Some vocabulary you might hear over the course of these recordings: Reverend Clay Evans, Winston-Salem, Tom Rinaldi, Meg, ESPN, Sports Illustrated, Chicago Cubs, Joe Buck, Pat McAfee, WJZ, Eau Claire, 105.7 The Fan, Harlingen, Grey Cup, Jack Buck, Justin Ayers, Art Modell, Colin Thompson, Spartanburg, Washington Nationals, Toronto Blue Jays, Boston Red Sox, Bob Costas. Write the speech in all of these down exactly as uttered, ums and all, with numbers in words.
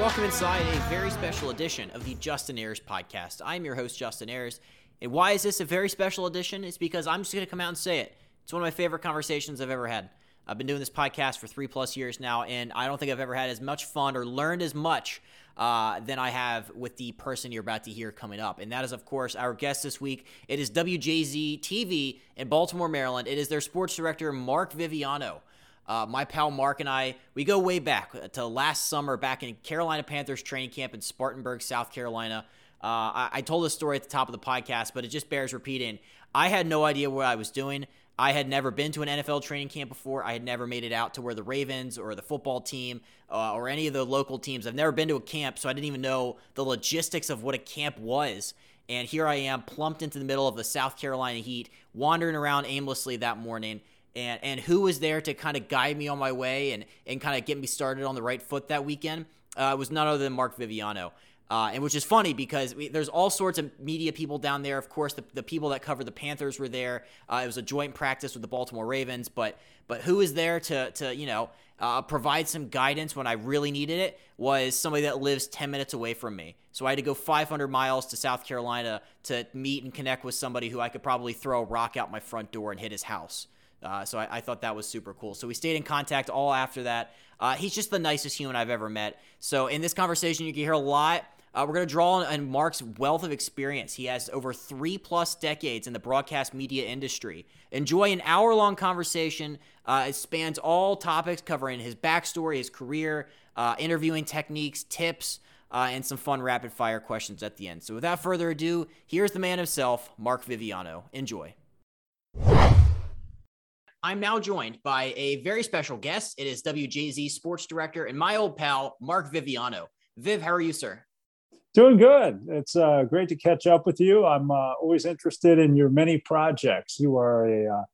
Welcome inside a very special edition of the Justin Ayers podcast. I'm your host, Justin Ayers. And why is this a very special edition? It's because I'm just going to come out and say it. It's one of my favorite conversations I've ever had. I've been doing this podcast for three plus years now, and I don't think I've ever had as much fun or learned as much uh, than I have with the person you're about to hear coming up. And that is, of course, our guest this week. It is W J Z T V in Baltimore, Maryland. It is their sports director, Mark Viviano. Uh, my pal Mark and I, we go way back to last summer back in Carolina Panthers training camp in Spartanburg, South Carolina. Uh, I, I told this story at the top of the podcast, but it just bears repeating. I had no idea what I was doing. I had never been to an N F L training camp before. I had never made it out to where the Ravens or the football team uh, or any of the local teams. I've never been to a camp, so I didn't even know the logistics of what a camp was. And here I am plumped into the middle of the South Carolina heat, wandering around aimlessly that morning. And and who was there to kind of guide me on my way and, and kind of get me started on the right foot that weekend? Uh, it was none other than Mark Viviano, uh, and which is funny because we, there's all sorts of media people down there. Of course, the, the people that cover the Panthers were there. Uh, it was a joint practice with the Baltimore Ravens, but but who was there to to you know uh, provide some guidance when I really needed it was somebody that lives ten minutes away from me. So I had to go five hundred miles to South Carolina to meet and connect with somebody who I could probably throw a rock out my front door and hit his house. Uh, so I, I thought that was super cool. So we stayed in contact all after that. Uh, he's just the nicest human I've ever met. So in this conversation, you can hear a lot. Uh, we're going to draw on, on Mark's wealth of experience. He has over three plus decades in the broadcast media industry. Enjoy an hour-long conversation. Uh, it spans all topics, covering his backstory, his career, uh, interviewing techniques, tips, uh, and some fun rapid-fire questions at the end. So without further ado, here's the man himself, Mark Viviano. Enjoy. I'm now joined by a very special guest. It is W J Z sports director and my old pal, Mark Viviano. Viv, how are you, sir? Doing good. It's uh, great to catch up with you. I'm uh, always interested in your many projects. You are a uh,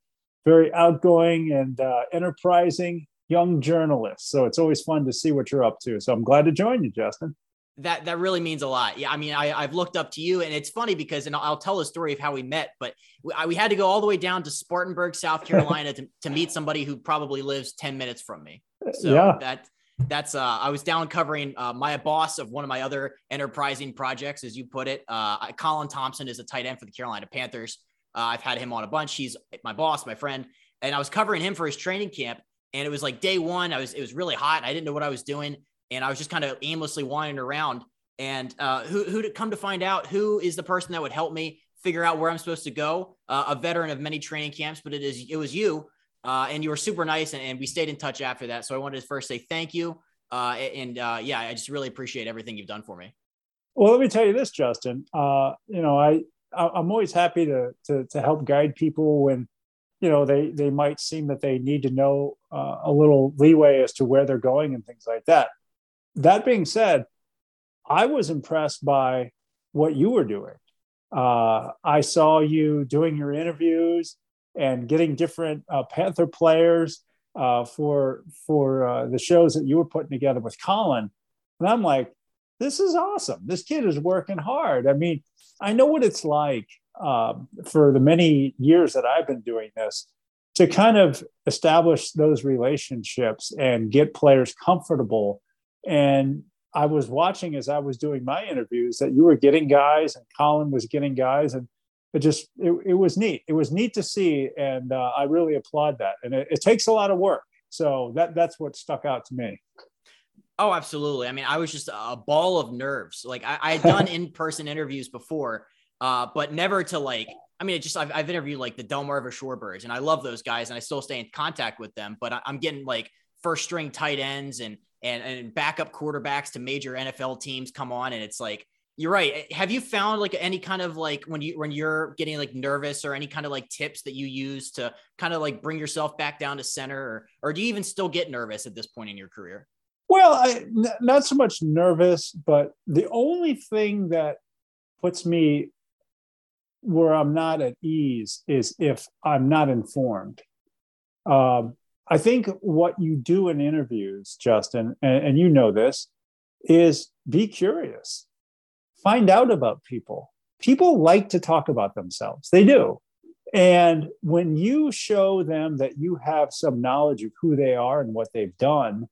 very outgoing and uh, enterprising young journalist. So it's always fun to see what you're up to. So I'm glad to join you, Justin. That that really means a lot. Yeah, I mean, I, I've looked up to you, and it's funny because, and I'll, I'll tell the story of how we met, but we, I, we had to go all the way down to Spartanburg, South Carolina to, to meet somebody who probably lives ten minutes from me. So yeah. that that's, uh, I was down covering uh, my boss of one of my other enterprising projects, as you put it. Uh, Colin Thompson is a tight end for the Carolina Panthers. Uh, I've had him on a bunch. He's my boss, my friend, and I was covering him for his training camp, and it was like day one. I was It was really hot. I didn't know what I was doing. And I was just kind of aimlessly wandering around, and uh, who who to come to find out who is the person that would help me figure out where I'm supposed to go. Uh, a veteran of many training camps, but it is it was you, uh, and you were super nice, and, and we stayed in touch after that. So I wanted to first say thank you, uh, and uh, yeah, I just really appreciate everything you've done for me. Well, let me tell you this, Justin. Uh, you know, I I'm always happy to to, to help guide people when. You know, they, they might seem that they need to know uh, a little leeway as to where they're going and things like that. That being said, I was impressed by what you were doing. Uh, I saw you doing your interviews and getting different uh, Panther players uh, for for uh, the shows that you were putting together with Colin. And I'm like, this is awesome. This kid is working hard. I mean, I know what it's like um, for the many years that I've been doing this to kind of establish those relationships and get players comfortable. And I was watching as I was doing my interviews that you were getting guys and Colin was getting guys. And it just, it, it was neat. It was neat to see. And uh, I really applaud that. And it, it takes a lot of work. So that that's what stuck out to me. Oh, absolutely. I mean, I was just a ball of nerves. Like I, I had done in-person interviews before, uh, but never to like, I mean, it just, I've, I've interviewed like the Delmarva Shorebirds and I love those guys and I still stay in contact with them, but I, I'm getting like first string tight ends and, and, and backup quarterbacks to major N F L teams come on. And it's like, you're right. Have you found like any kind of like when you, when you're getting like nervous or any kind of like tips that you use to kind of like bring yourself back down to center or, or do you even still get nervous at this point in your career? Well, I, n- not so much nervous, but the only thing that puts me where I'm not at ease is if I'm not informed. Um, I think what you do in interviews, Justin, and, and you know this, is be curious. Find out about people. People like to talk about themselves. They do. And when you show them that you have some knowledge of who they are and what they've done,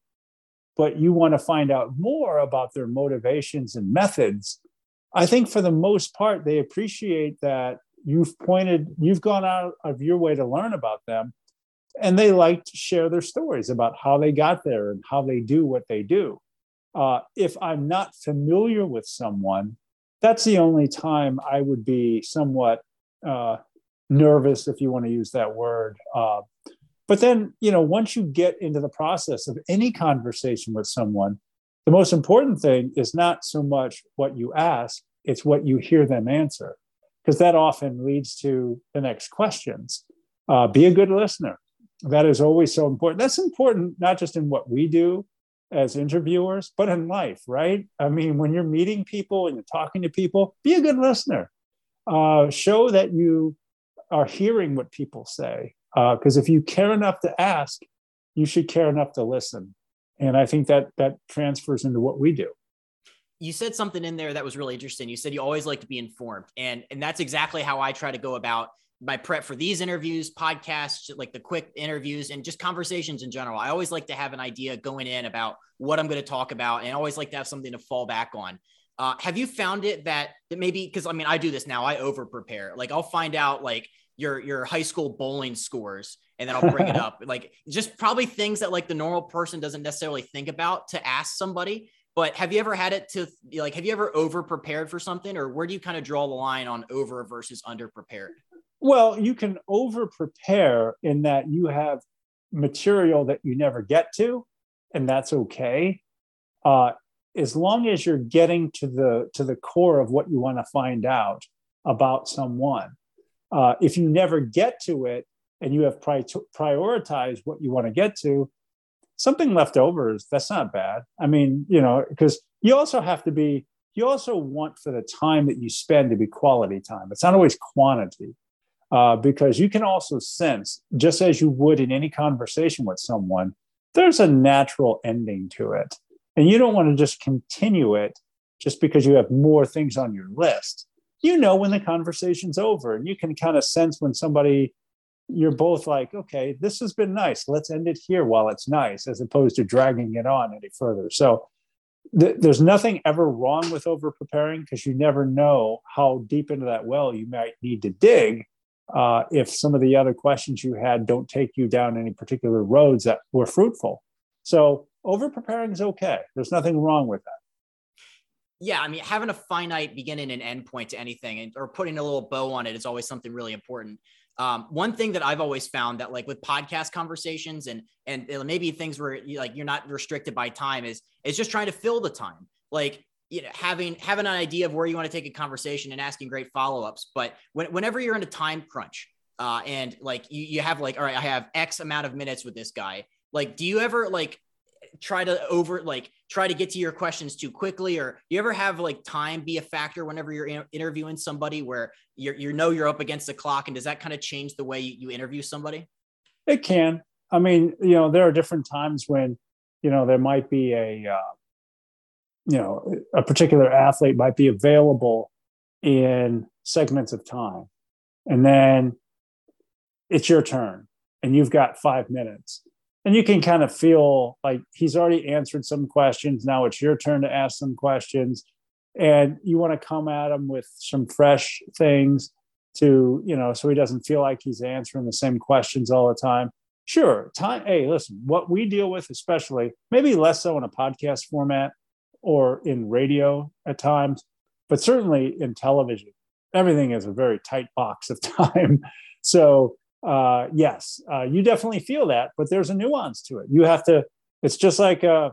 but you want to find out more about their motivations and methods, I think for the most part, they appreciate that you've pointed, you've gone out of your way to learn about them. And they like to share their stories about how they got there and how they do what they do. Uh, if I'm not familiar with someone, that's the only time I would be somewhat uh, nervous, if you want to use that word. Uh, but then, you know, once you get into the process of any conversation with someone, the most important thing is not so much what you ask, it's what you hear them answer, because that often leads to the next questions. Uh, be a good listener. That is always so important. That's important, not just in what we do as interviewers, but in life, right? I mean, when you're meeting people and you're talking to people, be a good listener. Uh, show that you are hearing what people say. Because uh, if you care enough to ask, you should care enough to listen. And I think that that transfers into what we do. You said something in there that was really interesting. You said you always like to be informed. And, and that's exactly how I try to go about my prep for these interviews, podcasts, like the quick interviews and just conversations in general. I always like to have an idea going in about what I'm going to talk about, and I always like to have something to fall back on. Uh, have you found it that, that maybe, because I mean, I do this now, I over prepare, like I'll find out like your, your high school bowling scores, and then I'll bring it up, like just probably things that like the normal person doesn't necessarily think about to ask somebody. But have you ever had it to like, have you ever over prepared for something, or where do you kind of draw the line on over versus under prepared? Well, you can over-prepare in that you have material that you never get to, and that's okay. Uh, as long as you're getting to the to the core of what you want to find out about someone. Uh, if you never get to it and you have pri- prioritized what you want to get to, something left over, is that's not bad. I mean, you know, because you also have to be, you also want for the time that you spend to be quality time. It's not always quantity. Uh, because you can also sense, just as you would in any conversation with someone, there's a natural ending to it. And you don't want to just continue it just because you have more things on your list. You know when the conversation's over, and you can kind of sense when somebody, you're both like, okay, this has been nice. Let's end it here while it's nice, as opposed to dragging it on any further. So th- there's nothing ever wrong with over-preparing, because you never know how deep into that well you might need to dig. Uh, if some of the other questions you had don't take you down any particular roads that were fruitful. So over-preparing is okay. There's nothing wrong with that. Yeah. I mean, having a finite beginning and end point to anything, and, or putting a little bow on it, is always something really important. Um, one thing that I've always found that like with podcast conversations and, and maybe things where like you're not restricted by time is, is just trying to fill the time. Like, you know, having, having an idea of where you want to take a conversation and asking great follow-ups. But when, whenever you're in a time crunch uh, and like you, you have like, all right, I have X amount of minutes with this guy. Like, do you ever like try to over, like try to get to your questions too quickly? Or do you ever have like time be a factor whenever you're in- interviewing somebody where you're, you know, you're up against the clock, and does that kind of change the way you, you interview somebody? It can. I mean, you know, there are different times when, you know, there might be a, uh, you know, a particular athlete might be available in segments of time. And then it's your turn and you've got five minutes. And you can kind of feel like he's already answered some questions. Now it's your turn to ask some questions. And you want to come at him with some fresh things to, you know, so he doesn't feel like he's answering the same questions all the time. Sure. Time. Hey, listen, what we deal with, especially maybe less so in a podcast format, or in radio at times, but certainly in television, everything is a very tight box of time. So uh, yes, uh, you definitely feel that, but there's a nuance to it. You have to, it's just like, a,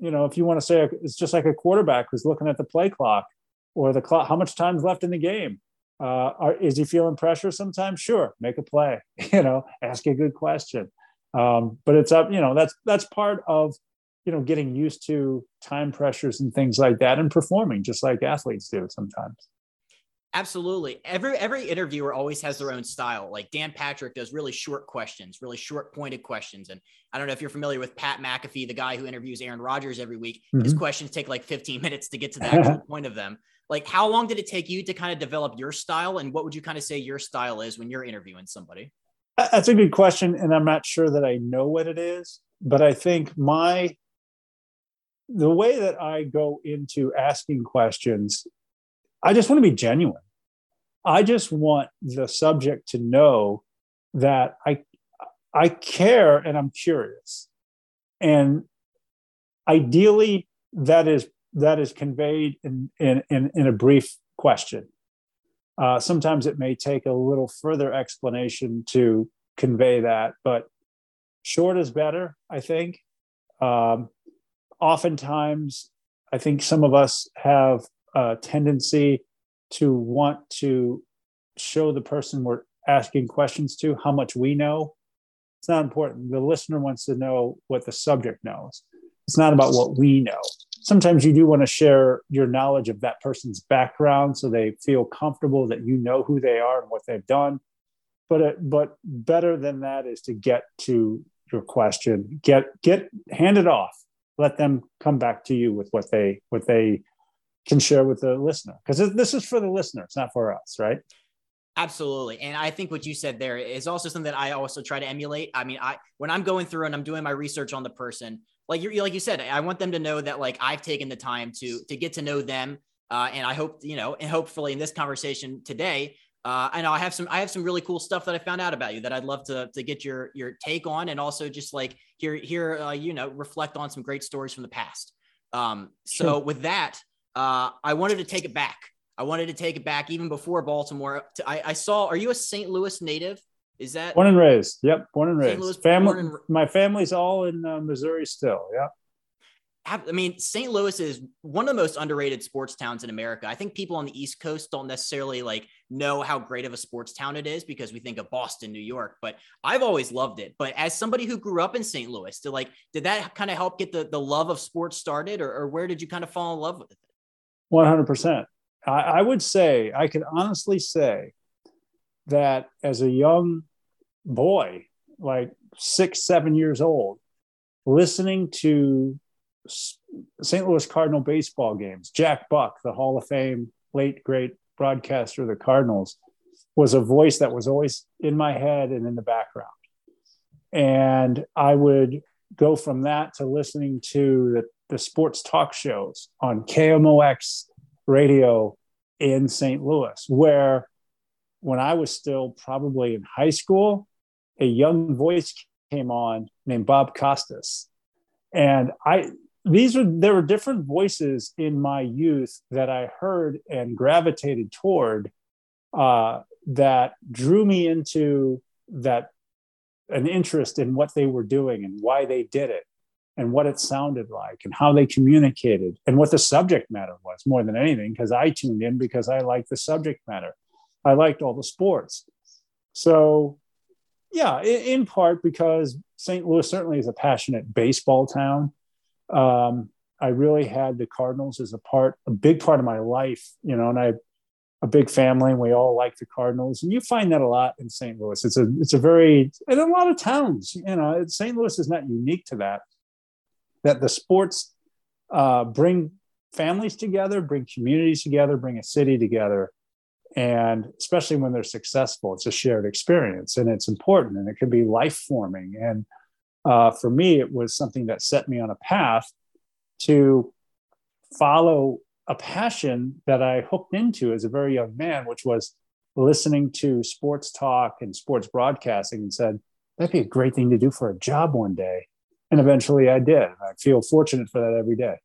you know, if you want to say, it's just like a quarterback who's looking at the play clock or the clock, how much time's left in the game? Uh, are, is he feeling pressure sometimes? Sure, make a play, you know, ask a good question. Um, but it's up, you know, that's, that's part of, you know, getting used to time pressures and things like that, and performing just like athletes do sometimes. Absolutely. Every, every interviewer always has their own style. Like Dan Patrick does really short questions, really short pointed questions. And I don't know if you're familiar with Pat McAfee, the guy who interviews Aaron Rodgers every week, mm-hmm. His questions take like fifteen minutes to get to the actual point of them. Like, how long did it take you to kind of develop your style? And what would you kind of say your style is when you're interviewing somebody? That's a good question. And I'm not sure that I know what it is, but I think my the way that I go into asking questions, I just want to be genuine. I just want the subject to know that I I care and I'm curious. And ideally, that is that is conveyed in in, in, in a brief question. Uh, sometimes it may take a little further explanation to convey that, but short is better, I think. Um, oftentimes, I think some of us have a tendency to want to show the person we're asking questions to how much we know. It's not important. The listener wants to know what the subject knows. It's not about what we know. Sometimes you do want to share your knowledge of that person's background so they feel comfortable that you know who they are and what they've done. But it, but better than that is to get to your question. Get get hand it off. Let them come back to you with what they what they can share with the listener, because this is for the listener. It's not for us, right? Absolutely. And I think what you said there is also something that I also try to emulate. I mean, I when I'm going through and I'm doing my research on the person, like you like you said, I want them to know that like I've taken the time to to get to know them. Uh, and I hope, you know, and hopefully in this conversation today, uh, I know I have some I have some really cool stuff that I found out about you that I'd love to to get your your take on, and also just like hear hear uh, you know, reflect on some great stories from the past. Um, so sure. With that, uh, I wanted to take it back. I wanted to take it back even before Baltimore. I, I saw, are you a Saint Louis native? Is that? Born and raised. Yep. Born and raised. Louis, Family, and... My family's all in uh, Missouri still. Yep. I mean, Saint Louis is one of the most underrated sports towns in America. I think people on the East Coast don't necessarily like know how great of a sports town it is because we think of Boston, New York, but I've always loved it. But as somebody who grew up in Saint Louis, did like, did that kind of help get the, the love of sports started, or, or where did you kind of fall in love with it? one hundred percent. I would say, I could honestly say that as a young boy, like six, seven years old, listening to Saint Louis Cardinal baseball games, Jack Buck, the Hall of Fame, late, great broadcaster of the Cardinals, was a voice that was always in my head and in the background. And I would go from that to listening to the, the sports talk shows on K M O X radio in Saint Louis, where when I was still probably in high school, a young voice came on named Bob Costas. And I, these were, there were different voices in my youth that I heard and gravitated toward uh, that drew me into that, an interest in what they were doing and why they did it, and what it sounded like, and how they communicated, and what the subject matter was more than anything, because I tuned in because I liked the subject matter. I liked all the sports. So yeah, in, in part because Saint Louis certainly is a passionate baseball town. Um, I really had the Cardinals as a part, a big part of my life, you know, and I, a big family, and we all like the Cardinals. And you find that a lot in Saint Louis. It's a, it's a very, and a lot of towns, you know, Saint Louis is not unique to that. That the sports uh, bring families together, bring communities together, bring a city together. And especially when they're successful, it's a shared experience, and it's important, and it can be life-forming. And uh, for me, it was something that set me on a path to follow a passion that I hooked into as a very young man, which was listening to sports talk and sports broadcasting, and said, that'd be a great thing to do for a job one day. And eventually I did. I feel fortunate for that every day.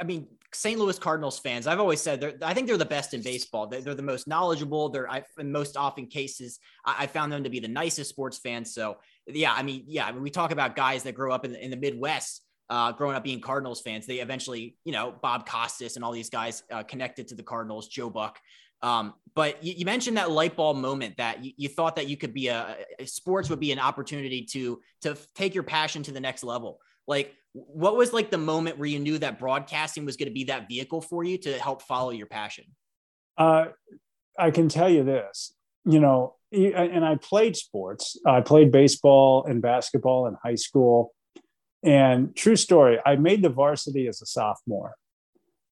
I mean, Saint Louis Cardinals fans, I've always said, they're, I think they're the best in baseball. They're, they're the most knowledgeable. They're I, in most often cases, I, I found them to be the nicest sports fans. So yeah, I mean, yeah, when we talk about guys that grow up in the, in the Midwest, uh, growing up being Cardinals fans, they eventually, you know, Bob Costas and all these guys uh, connected to the Cardinals, Joe Buck. Um, but you, you mentioned that light bulb moment that you, you thought that you could be a, a sports would be an opportunity to, to take your passion to the next level. Like what was like the moment where you knew that broadcasting was going to be that vehicle for you to help follow your passion? Uh, I can tell you this, you know, and I played sports, I played baseball and basketball in high school, and true story, I made the varsity as a sophomore,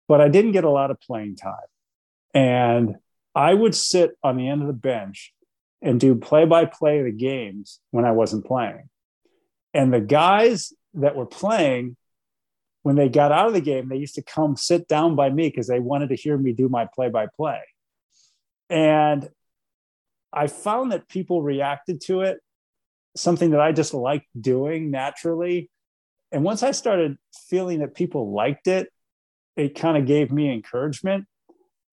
but I didn't get a lot of playing time. And I would sit on the end of the bench and do play-by-play of the games when I wasn't playing. And the guys that were playing when they got out of the game, they used to come sit down by me because they wanted to hear me do my play-by-play. And I found that people reacted to it, something that I just liked doing naturally. And once I started feeling that people liked it, it kind of gave me encouragement.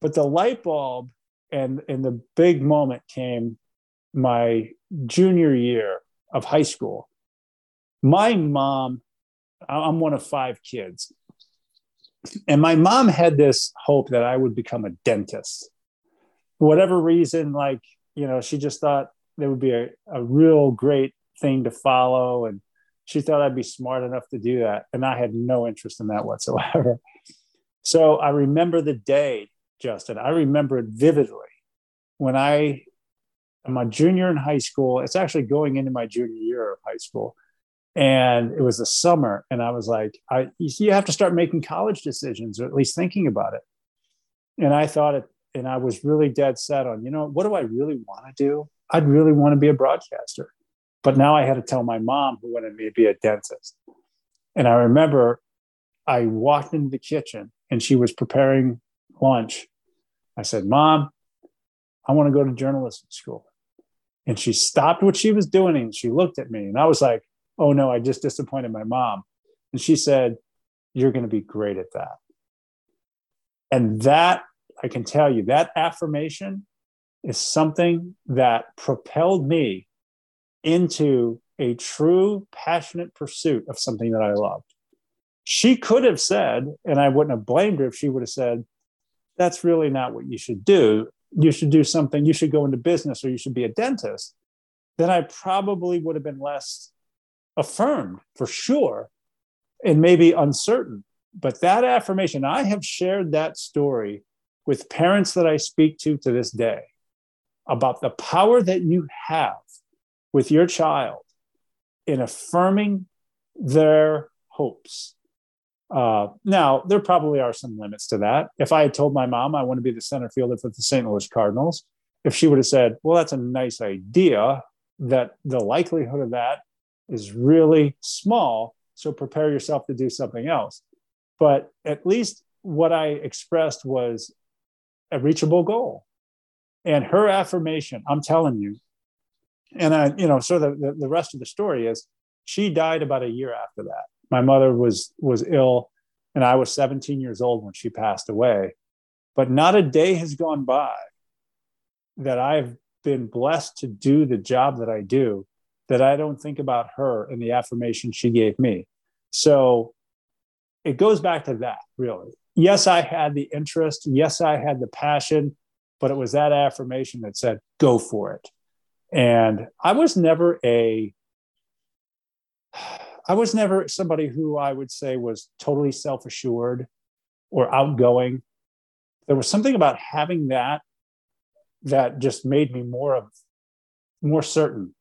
But the light bulb and, and the big moment came my junior year of high school. My mom, I'm one of five kids. And my mom had this hope that I would become a dentist. For whatever reason, like, you know, she just thought there would be a, a real great thing to follow. And she thought I'd be smart enough to do that. And I had no interest in that whatsoever. So I remember the day, Justin, I remember it vividly when I am a junior in high school. It's actually going into my junior year of high school. And it was the summer. And I was like, I, you have to start making college decisions, or at least thinking about it. And I thought it, and I was really dead set on, you know, what do I really want to do? I'd really want to be a broadcaster. But now I had to tell my mom who wanted me to be a dentist. And I remember I walked into the kitchen and she was preparing lunch. I said, Mom, I want to go to journalism school. And she stopped what she was doing and she looked at me. And I was like, oh no, I just disappointed my mom. And she said, you're going to be great at that. And that, I can tell you, that affirmation is something that propelled me into a true passionate pursuit of something that I loved. She could have said, and I wouldn't have blamed her if she would have said, that's really not what you should do. You should do something, you should go into business or you should be a dentist. Then I probably would have been less affirmed for sure and maybe uncertain. But that affirmation, I have shared that story with parents that I speak to to this day about the power that you have with your child in affirming their hopes. Uh, now, there probably are some limits to that. If I had told my mom I want to be the center fielder for the Saint Louis Cardinals, if she would have said, well, that's a nice idea, that the likelihood of that is really small, so prepare yourself to do something else. But at least what I expressed was a reachable goal. And her affirmation, I'm telling you, and I, you know, so the, the, the rest of the story is she died about a year after that. My mother was was ill, and I was seventeen years old when she passed away. But not a day has gone by that I've been blessed to do the job that I do that I don't think about her and the affirmation she gave me. So it goes back to that, really. Yes, I had the interest. Yes, I had the passion, but it was that affirmation that said, go for it. And I was never a, I was never somebody who I would say was totally self-assured or outgoing. There was something about having that that just made me more of, more certain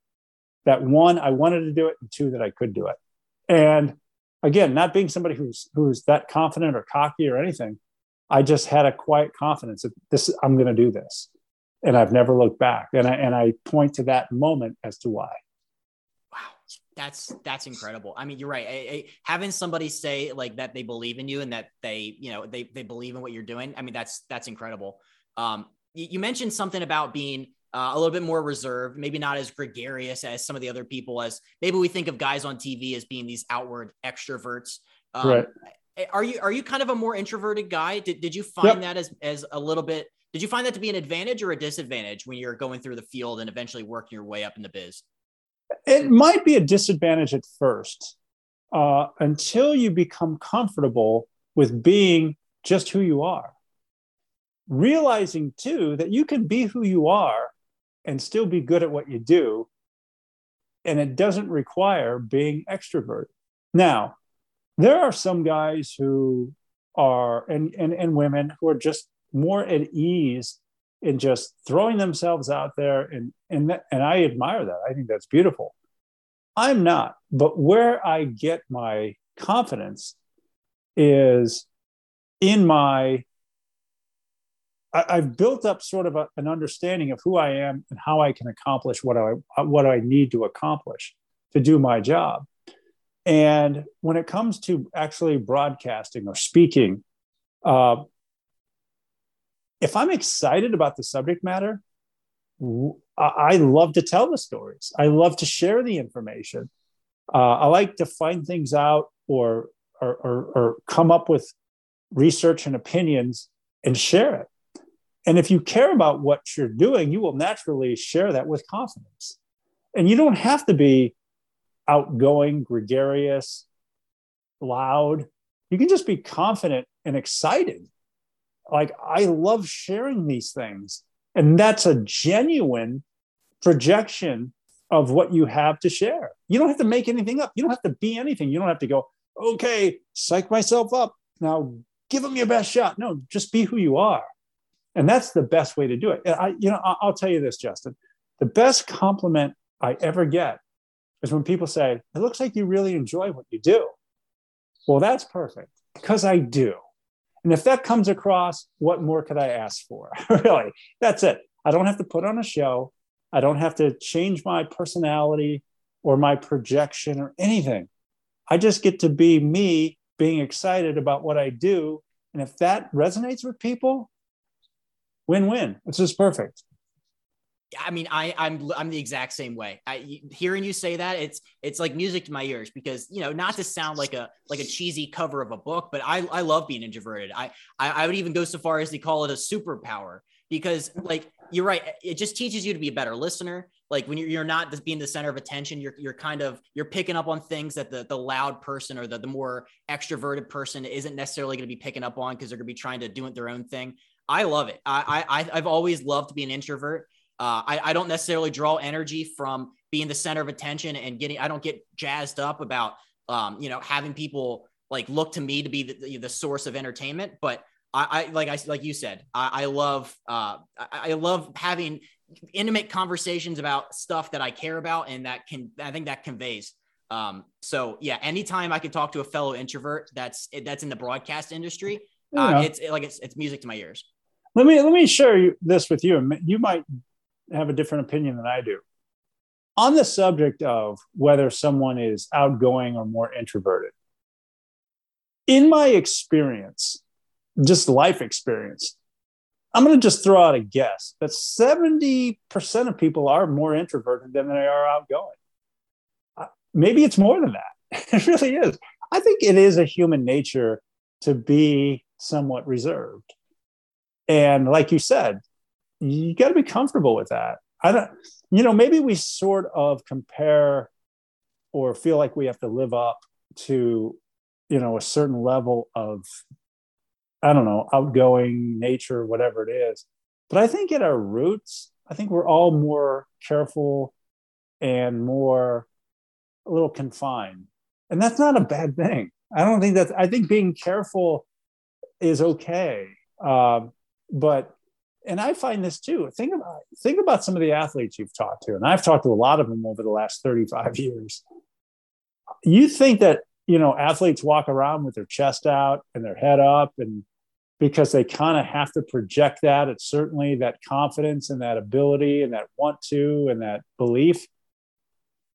that one, I wanted to do it, and two, that I could do it. And again, not being somebody who's who's that confident or cocky or anything, I just had a quiet confidence that this, I'm going to do this. And I've never looked back. And I and I point to that moment as to why. Wow. That's, that's incredible. I mean, you're right. I, I, having somebody say like that they believe in you and that they, you know, they, they believe in what you're doing. I mean, that's, that's incredible. Um, you, you mentioned something about being uh, a little bit more reserved, maybe not as gregarious as some of the other people, as maybe we think of guys on T V as being these outward extroverts. Um, right. Are you, are you kind of a more introverted guy? Did, did you find yep. that as, as a little bit, did you find that to be an advantage or a disadvantage when you're going through the field and eventually working your way up in the biz? It might be a disadvantage at first, uh, until you become comfortable with being just who you are. Realizing, too, that you can be who you are and still be good at what you do, and it doesn't require being extroverted. Now, there are some guys who are, and, and, and women who are just more at ease in just throwing themselves out there. And, and, that, and I admire that. I think that's beautiful. I'm not, but where I get my confidence is in my, I, I've built up sort of a, an understanding of who I am and how I can accomplish what I, what I need to accomplish to do my job. And when it comes to actually broadcasting or speaking, uh, if I'm excited about the subject matter, I love to tell the stories. I love to share the information. Uh, I like to find things out or, or, or, or come up with research and opinions and share it. And if you care about what you're doing, you will naturally share that with confidence. And you don't have to be outgoing, gregarious, loud. You can just be confident and excited. Like, I love sharing these things. And that's a genuine projection of what you have to share. You don't have to make anything up. You don't have to be anything. You don't have to go, okay, psych myself up. Now give them your best shot. No, just be who you are. And that's the best way to do it. I, you know, I'll tell you this, Justin, the best compliment I ever get is when people say, it looks like you really enjoy what you do. Well, that's perfect, because I do. And if that comes across, what more could I ask for? Really, that's it. I don't have to put on a show. I don't have to change my personality or my projection or anything. I just get to be me being excited about what I do. And if that resonates with people, win-win. It's just perfect. I mean, I, I'm I'm the exact same way. I, hearing you say that, it's it's like music to my ears, because, you know, not to sound like a like a cheesy cover of a book, but I I love being introverted. I I, I would even go so far as to call it a superpower, because, like, you're right. It just teaches you to be a better listener. Like, when you're you're not being the center of attention, you're you're kind of you're picking up on things that the the loud person or the the more extroverted person isn't necessarily going to be picking up on, because they're going to be trying to do it their own thing. I love it. I I I've always loved being an introvert. Uh, I, I don't necessarily draw energy from being the center of attention and getting, I don't get jazzed up about, um, you know, having people like look to me to be the, the source of entertainment. But I, I, like I, like you said, I, I love, uh, I, I love having intimate conversations about stuff that I care about, and that can, I think that conveys. Um, so yeah, anytime I can talk to a fellow introvert that's, that's in the broadcast industry, uh, yeah. it's it, like, it's, it's music to my ears. Let me, let me share you, this with you. You might have a different opinion than I do on the subject of whether someone is outgoing or more introverted. In my experience, just life experience, I'm going to just throw out a guess that seventy percent of people are more introverted than they are outgoing. Uh, maybe it's more than that. It really is. I think it is a human nature to be somewhat reserved. And like you said, you got to be comfortable with that. I don't, you know, maybe we sort of compare or feel like we have to live up to, you know, a certain level of, I don't know, outgoing nature, whatever it is. But I think at our roots, I think we're all more careful and more a little confined. And that's not a bad thing. I don't think that's, I think being careful is okay. Um, but And I find this too. Think about think about some of the athletes you've talked to, and I've talked to a lot of them over the last thirty-five years. You think that, you know, athletes walk around with their chest out and their head up, and because they kind of have to project that, it's certainly that confidence and that ability and that want to and that belief.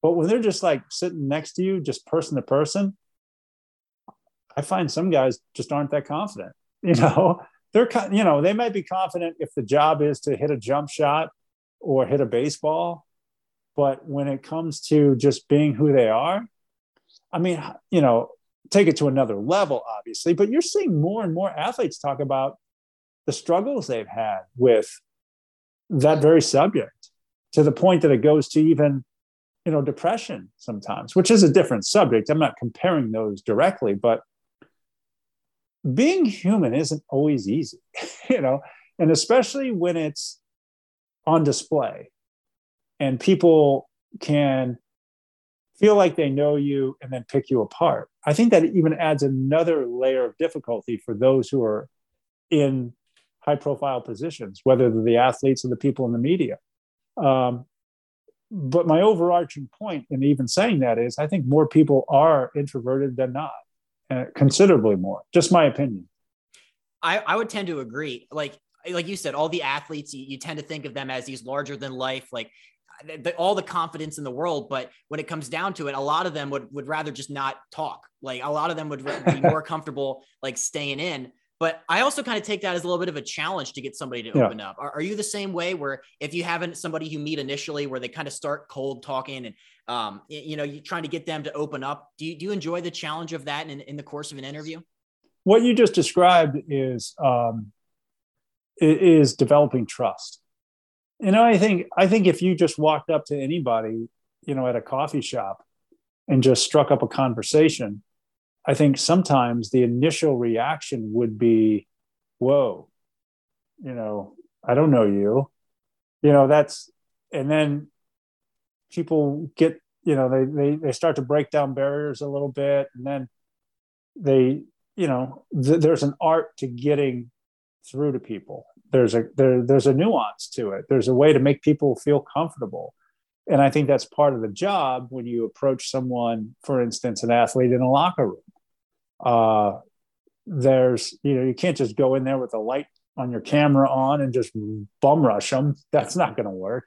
But when they're just like sitting next to you, just person to person, I find some guys just aren't that confident, you know. They're, you know, they might be confident if the job is to hit a jump shot or hit a baseball, but when it comes to just being who they are, I mean, you know, take it to another level, obviously, but you're seeing more and more athletes talk about the struggles they've had with that very subject, to the point that it goes to even, you know, depression sometimes, which is a different subject. I'm not comparing those directly, but being human isn't always easy, you know, and especially when it's on display and people can feel like they know you and then pick you apart. I think that even adds another layer of difficulty for those who are in high profile positions, whether they're the athletes or the people in the media. Um, but my overarching point in even saying that is, I think more people are introverted than not. Uh, considerably more, just my opinion. I, I would tend to agree. Like, like you said, all the athletes, you, you tend to think of them as these larger than life, like all the confidence in the world, but when it comes down to it, a lot of them would, would rather just not talk. Like a lot of them would be more comfortable, like staying in. But I also kind of take that as a little bit of a challenge to get somebody to yeah. open up. Are, are you the same way where if you haven't somebody you meet initially where they kind of start cold talking and, um, you know, you're trying to get them to open up. Do you, do you enjoy the challenge of that in, in the course of an interview? What you just described is, um, is developing trust. You know, I think, I think if you just walked up to anybody, you know, at a coffee shop and just struck up a conversation, I think sometimes the initial reaction would be, whoa, you know, I don't know you, you know, that's, and then people get, you know, they, they, they start to break down barriers a little bit. And then they, you know, th- there's an art to getting through to people. There's a, there, there's a nuance to it. There's a way to make people feel comfortable. And I think that's part of the job when you approach someone, for instance, an athlete in a locker room. Uh, there's, you know, you can't just go in there with a light on your camera on and just bum rush them. That's not going to work.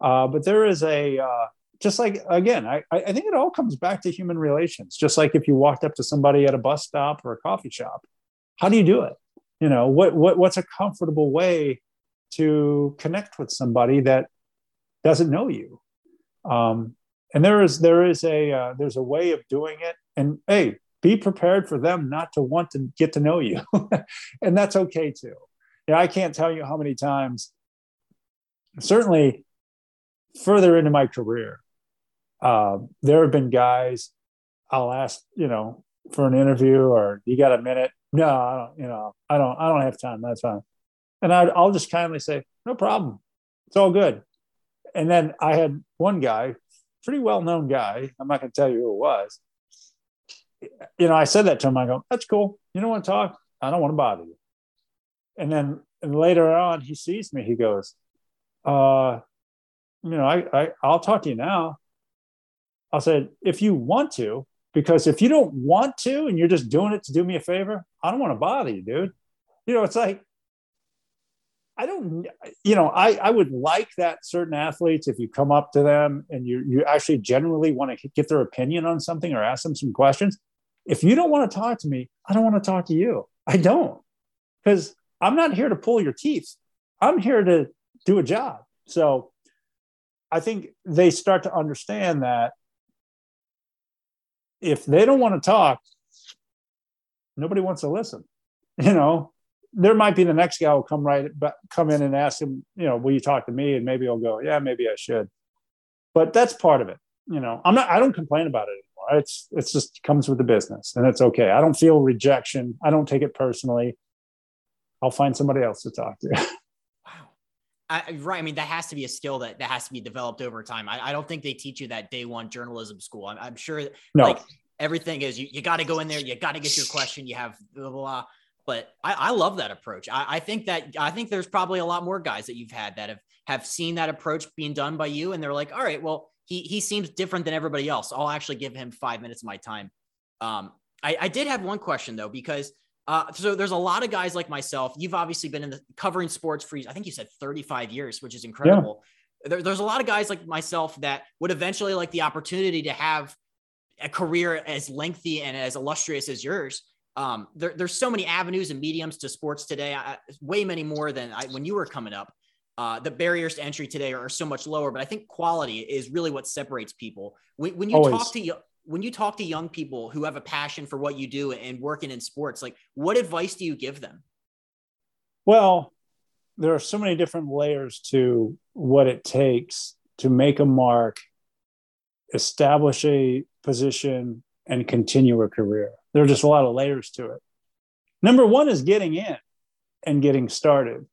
Uh, but there is a, uh, just like, again, I, I think it all comes back to human relations. Just like if you walked up to somebody at a bus stop or a coffee shop, how do you do it? You know, what, what, what's a comfortable way to connect with somebody that doesn't know you? Um, and there is, there is a, uh, there's a way of doing it. And hey, be prepared for them not to want to get to know you. And that's okay too. Yeah, you know, I can't tell you how many times, certainly further into my career, uh, there have been guys I'll ask, you know, for an interview or you got a minute? No, I don't, you know, I don't, I don't have time. That's fine. And I, I'll just kindly say, no problem. It's all good. And then I had one guy, pretty well-known guy. I'm not going to tell you who it was. You know, I said that to him. I go, that's cool. You don't want to talk? I don't want to bother you. And then and later on, he sees me. He goes, uh, you know, I, I, I'll talk to you now. I said, if you want to, because if you don't want to and you're just doing it to do me a favor, I don't want to bother you, dude. You know, it's like, I don't, you know, I, I would like that certain athletes, if you come up to them and you you actually generally want to get their opinion on something or ask them some questions. If you don't want to talk to me, I don't want to talk to you. I don't, because I'm not here to pull your teeth. I'm here to do a job. So I think they start to understand that if they don't want to talk, nobody wants to listen, you know. There might be the next guy will come right, come in and ask him, you know, will you talk to me? And maybe I'll go, yeah, maybe I should. But that's part of it. You know, I'm not, I don't complain about it anymore. It's, it's just comes with the business and it's okay. I don't feel rejection. I don't take it personally. I'll find somebody else to talk to. Wow. I, right. I mean, that has to be a skill that, that has to be developed over time. I, I don't think they teach you that day one journalism school. I'm, I'm sure no. Like everything is, you, you got to go in there. You got to get your question. You have blah, blah, blah. But I, I love that approach. I, I think that I think there's probably a lot more guys that you've had that have, have seen that approach being done by you. And they're like, all right, well, he he seems different than everybody else. I'll actually give him five minutes of my time. Um, I, I did have one question, though, because uh, so there's a lot of guys like myself. You've obviously been in the covering sports for, I think you said thirty-five years, which is incredible. Yeah. There, there's a lot of guys like myself that would eventually like the opportunity to have a career as lengthy and as illustrious as yours. Um, there, there's so many avenues and mediums to sports today, I, way many more than I, when you were coming up. Uh, the barriers to entry today are, are so much lower, but I think quality is really what separates people. When, when you Always. talk to when you talk to young people who have a passion for what you do and working in sports, like what advice do you give them? Well, there are so many different layers to what it takes to make a mark, establish a position, and continue a career. There are just a lot of layers to it. Number one is getting in and getting started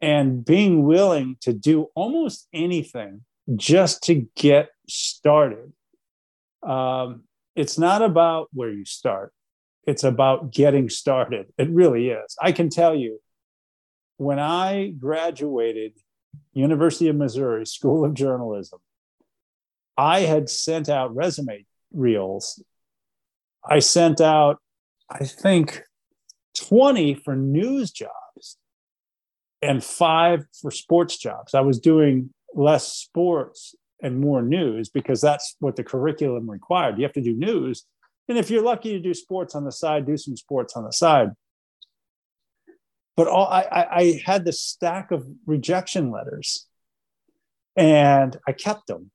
and being willing to do almost anything just to get started. Um, it's not about where you start. It's about getting started. It really is. I can tell you, when I graduated University of Missouri School of Journalism, I had sent out resume reels. I sent out, I think, twenty for news jobs and five for sports jobs. I was doing less sports and more news, because that's what the curriculum required. You have to do news. And if you're lucky to do sports on the side, do some sports on the side. But all I, I, I had this stack of rejection letters, and I kept them.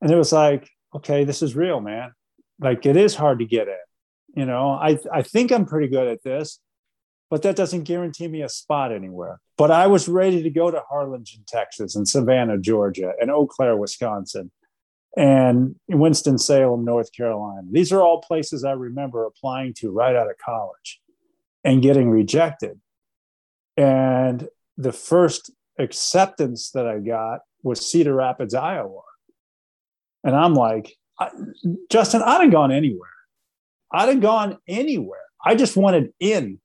And it was like, okay, this is real, man. Like, it is hard to get in. You know, I, I think I'm pretty good at this, but that doesn't guarantee me a spot anywhere. But I was ready to go to Harlingen, Texas, and Savannah, Georgia, and Eau Claire, Wisconsin, and Winston-Salem, North Carolina. These are all places I remember applying to right out of college and getting rejected. And the first acceptance that I got was Cedar Rapids, Iowa. And I'm like, I, Justin, I'd have gone anywhere. I'd have gone anywhere. I just wanted in.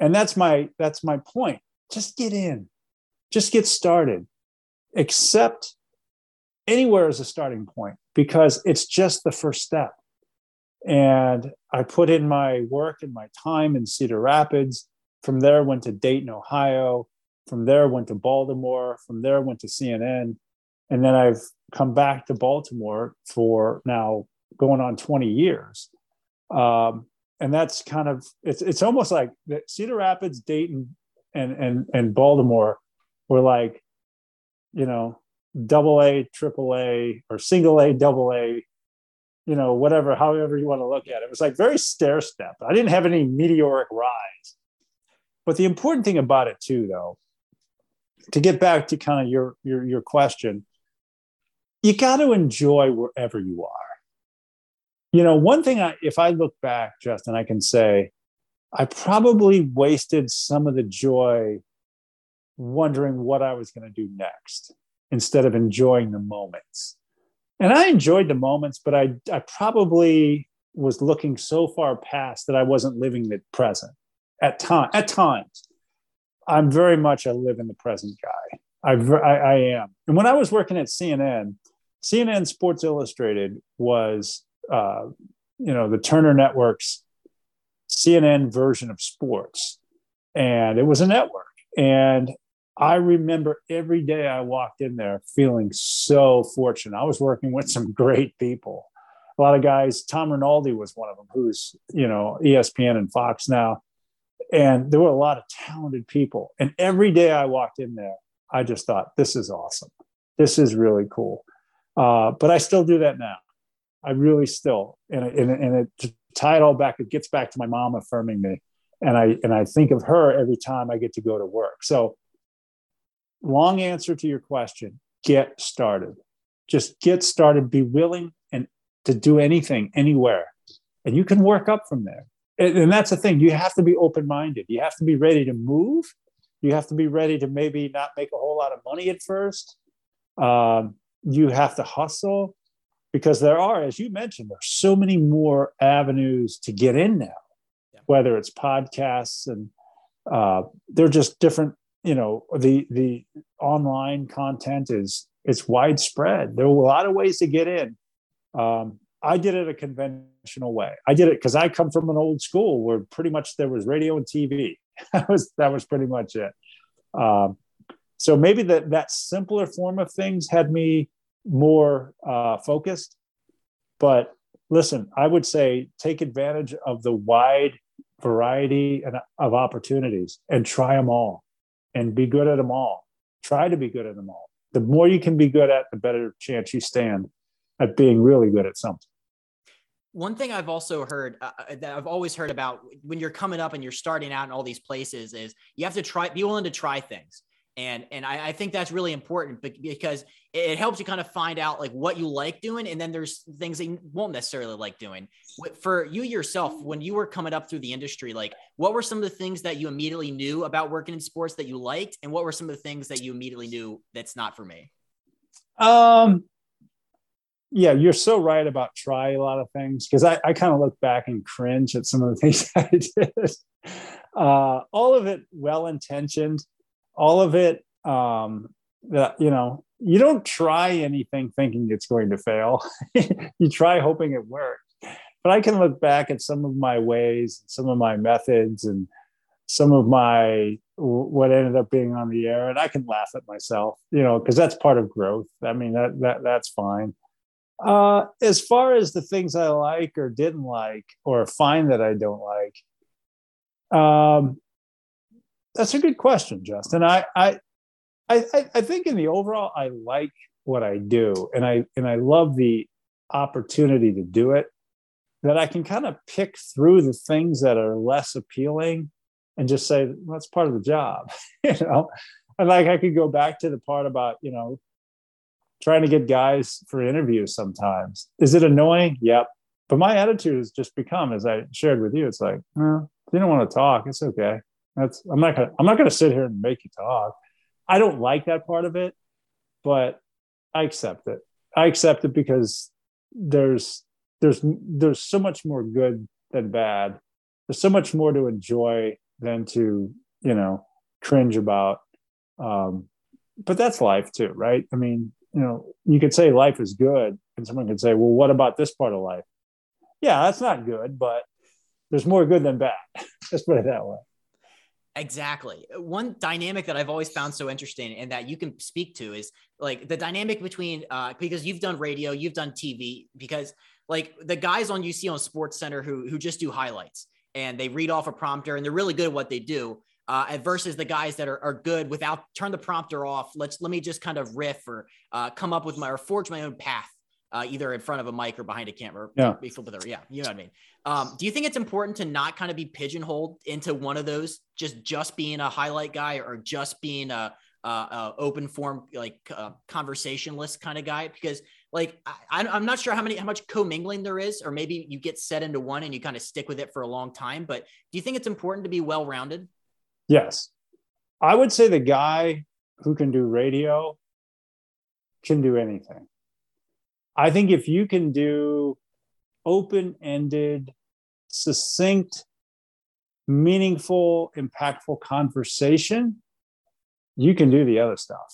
And that's my, that's my point. Just get in. Just get started. Accept anywhere as a starting point, because it's just the first step. And I put in my work and my time in Cedar Rapids. From there, went to Dayton, Ohio. From there, went to Baltimore. From there, went to C N N. And then I've come back to Baltimore for now going on twenty years. Um, and that's kind of, it's it's almost like Cedar Rapids, Dayton, and and and Baltimore were like, you know, double A, triple A, or single A, double A, you know, whatever, however you want to look at it. It was like very stair-step. I didn't have any meteoric rise. But the important thing about it too, though, to get back to kind of your your your question, you got to enjoy wherever you are. You know, one thing, I, if I look back, Justin, I can say I probably wasted some of the joy wondering what I was going to do next instead of enjoying the moments. And I enjoyed the moments, but I, I probably was looking so far past that I wasn't living the present at time, at times. I'm very much a live in the present guy. I, I, I am. And when I was working at C N N, C N N Sports Illustrated was, uh, you know, the Turner Network's C N N version of sports. And it was a network. And I remember every day I walked in there feeling so fortunate. I was working with some great people. A lot of guys, Tom Rinaldi was one of them, who's, you know, E S P N and Fox now. And there were a lot of talented people. And every day I walked in there, I just thought, this is awesome. This is really cool. Uh, but I still do that now. I really still. And, and, and it, to tie it all back, it gets back to my mom affirming me. And I, and I think of her every time I get to go to work. So long answer to your question, get started. Just get started. Be willing and to do anything, anywhere. And you can work up from there. And, and that's the thing. You have to be open-minded. You have to be ready to move. You have to be ready to maybe not make a whole lot of money at first. Um, you have to hustle, because there are, as you mentioned, there's so many more avenues to get in now, yeah. Whether it's podcasts and uh, they're just different. You know, the the online content is it's widespread. There are a lot of ways to get in. Um, I did it a conventional way. I did it because I come from an old school where pretty much there was radio and T V. That was that was pretty much it. Um, so maybe that that simpler form of things had me more uh, focused. But listen, I would say take advantage of the wide variety and, of opportunities, and try them all, and be good at them all. Try to be good at them all. The more you can be good at, the better chance you stand at being really good at something. One thing I've also heard uh, that I've always heard about when you're coming up and you're starting out in all these places is you have to try, be willing to try things. And, and I, I think that's really important because it helps you kind of find out like what you like doing. And then there's things that you won't necessarily like doing. For you yourself, when you were coming up through the industry, like what were some of the things that you immediately knew about working in sports that you liked? And what were some of the things that you immediately knew that's not for me? Um, Yeah, you're so right about try a lot of things, because I, I kind of look back and cringe at some of the things I did. Uh, all of it well-intentioned, all of it, um, that, you know, you don't try anything thinking it's going to fail. You try hoping it works. But I can look back at some of my ways, some of my methods, and some of my what ended up being on the air, and I can laugh at myself, you know, because that's part of growth. I mean, that that that's fine. Uh, as far as the things I like or didn't like or find that I don't like, um, that's a good question, Justin. I I I, I think in the overall, I like what I do, and I and I love the opportunity to do it, that I can kind of pick through the things that are less appealing and just say, well, that's part of the job, you know? And like, I could go back to the part about, you know, trying to get guys for interviews sometimes. Is it annoying? Yep. But my attitude has just become, as I shared with you, it's like, well, if you don't want to talk, it's okay. That's, I'm not gonna, I'm not going to sit here and make you talk. I don't like that part of it, but I accept it. I accept it because there's, there's, there's so much more good than bad. There's so much more to enjoy than to, you know, cringe about. Um, but that's life too, right? I mean, you know, you could say life is good, and someone could say, well, what about this part of life? Yeah, that's not good, but there's more good than bad. Let's put it that way. Exactly. One dynamic that I've always found so interesting and that you can speak to is like the dynamic between, uh, because you've done radio, you've done T V, because like the guys on you see on Sports Center who, who just do highlights, and they read off a prompter and they're really good at what they do, uh, versus the guys that are, are good without, turn the prompter off. Let's, let me just kind of riff or uh, come up with my, or forge my own path, uh, either in front of a mic or behind a camera. Yeah. Yeah. You know what I mean? Um, do you think it's important to not kind of be pigeonholed into one of those, just, just being a highlight guy or just being a, a, a open form, like uh, conversationalist kind of guy? Because Like, I, I'm not sure how many, how much commingling there is, or maybe you get set into one and you kind of stick with it for a long time. But do you think it's important to be well-rounded? Yes. I would say the guy who can do radio can do anything. I think if you can do open-ended, succinct, meaningful, impactful conversation, you can do the other stuff.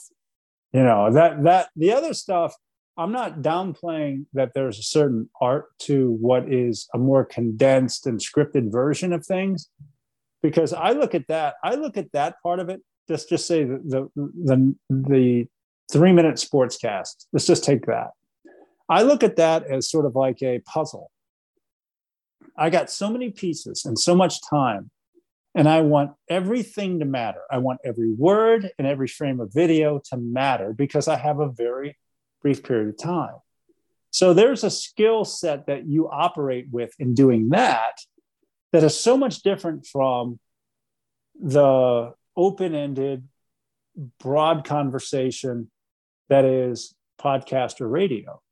You know, that, that, the other stuff, I'm not downplaying that there's a certain art to what is a more condensed and scripted version of things, because I look at that, I look at that part of it, just, just say the, the, the, the three minute sportscast, let's just take that. I look at that as sort of like a puzzle. I got so many pieces and so much time, and I want everything to matter. I want every word and every frame of video to matter, because I have a very brief period of time. So there's a skill set that you operate with in doing that, that is so much different from the open-ended, broad conversation that is podcast or radio.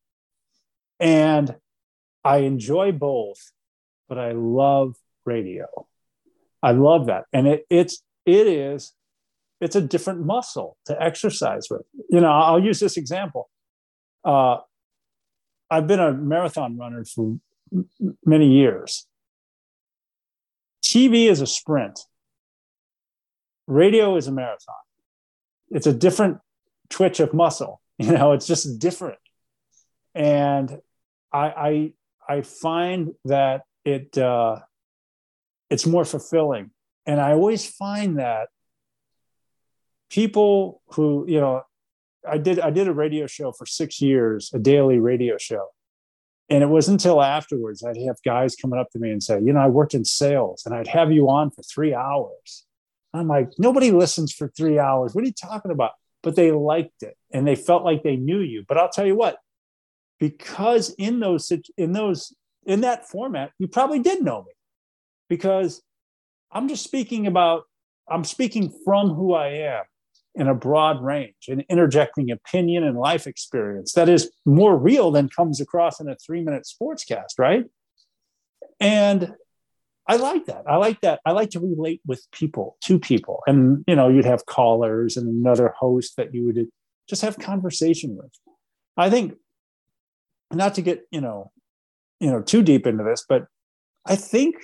And I enjoy both, but I love radio. I love that. And it, it's, it is, it's a different muscle to exercise with. You know, I'll use this example. Uh, I've been a marathon runner for m- many years. T V is a sprint. Radio is a marathon. It's a different twitch of muscle. You know, it's just different. And I, I, I find that it, uh, it's more fulfilling. And I always find that people who, you know, I did I did a radio show for six years, a daily radio show. And it was until afterwards I'd have guys coming up to me and say, you know, I worked in sales and I'd have you on for three hours. I'm like, nobody listens for three hours. What are you talking about? But they liked it and they felt like they knew you. But I'll tell you what, because in those in those in that format, you probably did know me, because I'm just speaking about, I'm speaking from who I am, in a broad range, and interjecting opinion and life experience that is more real than comes across in a three-minute sportscast, right? And I like that. I like that. I like to relate with people, to people. And, you know, you'd have callers and another host that you would just have conversation with. I think, not to get, you know, you know, too deep into this, but I think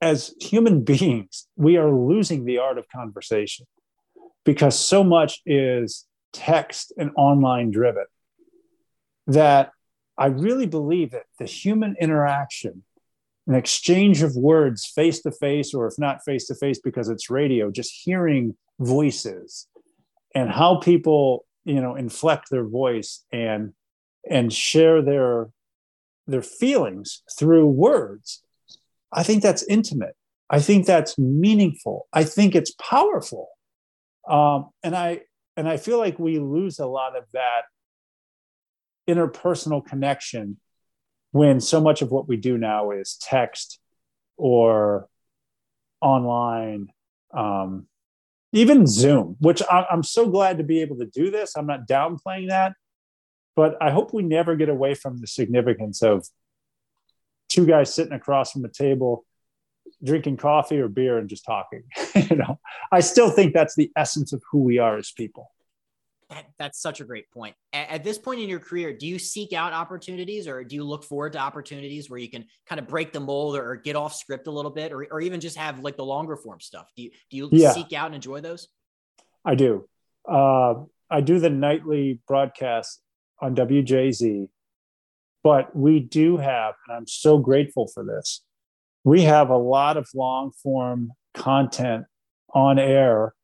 as human beings, we are losing the art of conversation, because so much is text and online driven, that I really believe that the human interaction an exchange of words face to face, or if not face to face because it's radio, just hearing voices and how people, you know, inflect their voice and and share their their feelings through words. I think that's intimate. I think that's meaningful. I think it's powerful. Um, and I and I feel like we lose a lot of that interpersonal connection when so much of what we do now is text or online, um, even Zoom, which I, I'm so glad to be able to do this. I'm not downplaying that, but I hope we never get away from the significance of two guys sitting across from a table, drinking coffee or beer and just talking. You know, I still think that's the essence of who we are as people. That, that's such a great point. At, at this point in your career, do you seek out opportunities, or do you look forward to opportunities where you can kind of break the mold, or, or get off script a little bit, or, or even just have like the longer form stuff? Do you, do you yeah. seek out and enjoy those? I do. Uh, I do the nightly broadcast on W J Z, but we do have, and I'm so grateful for this, we have a lot of long form content on air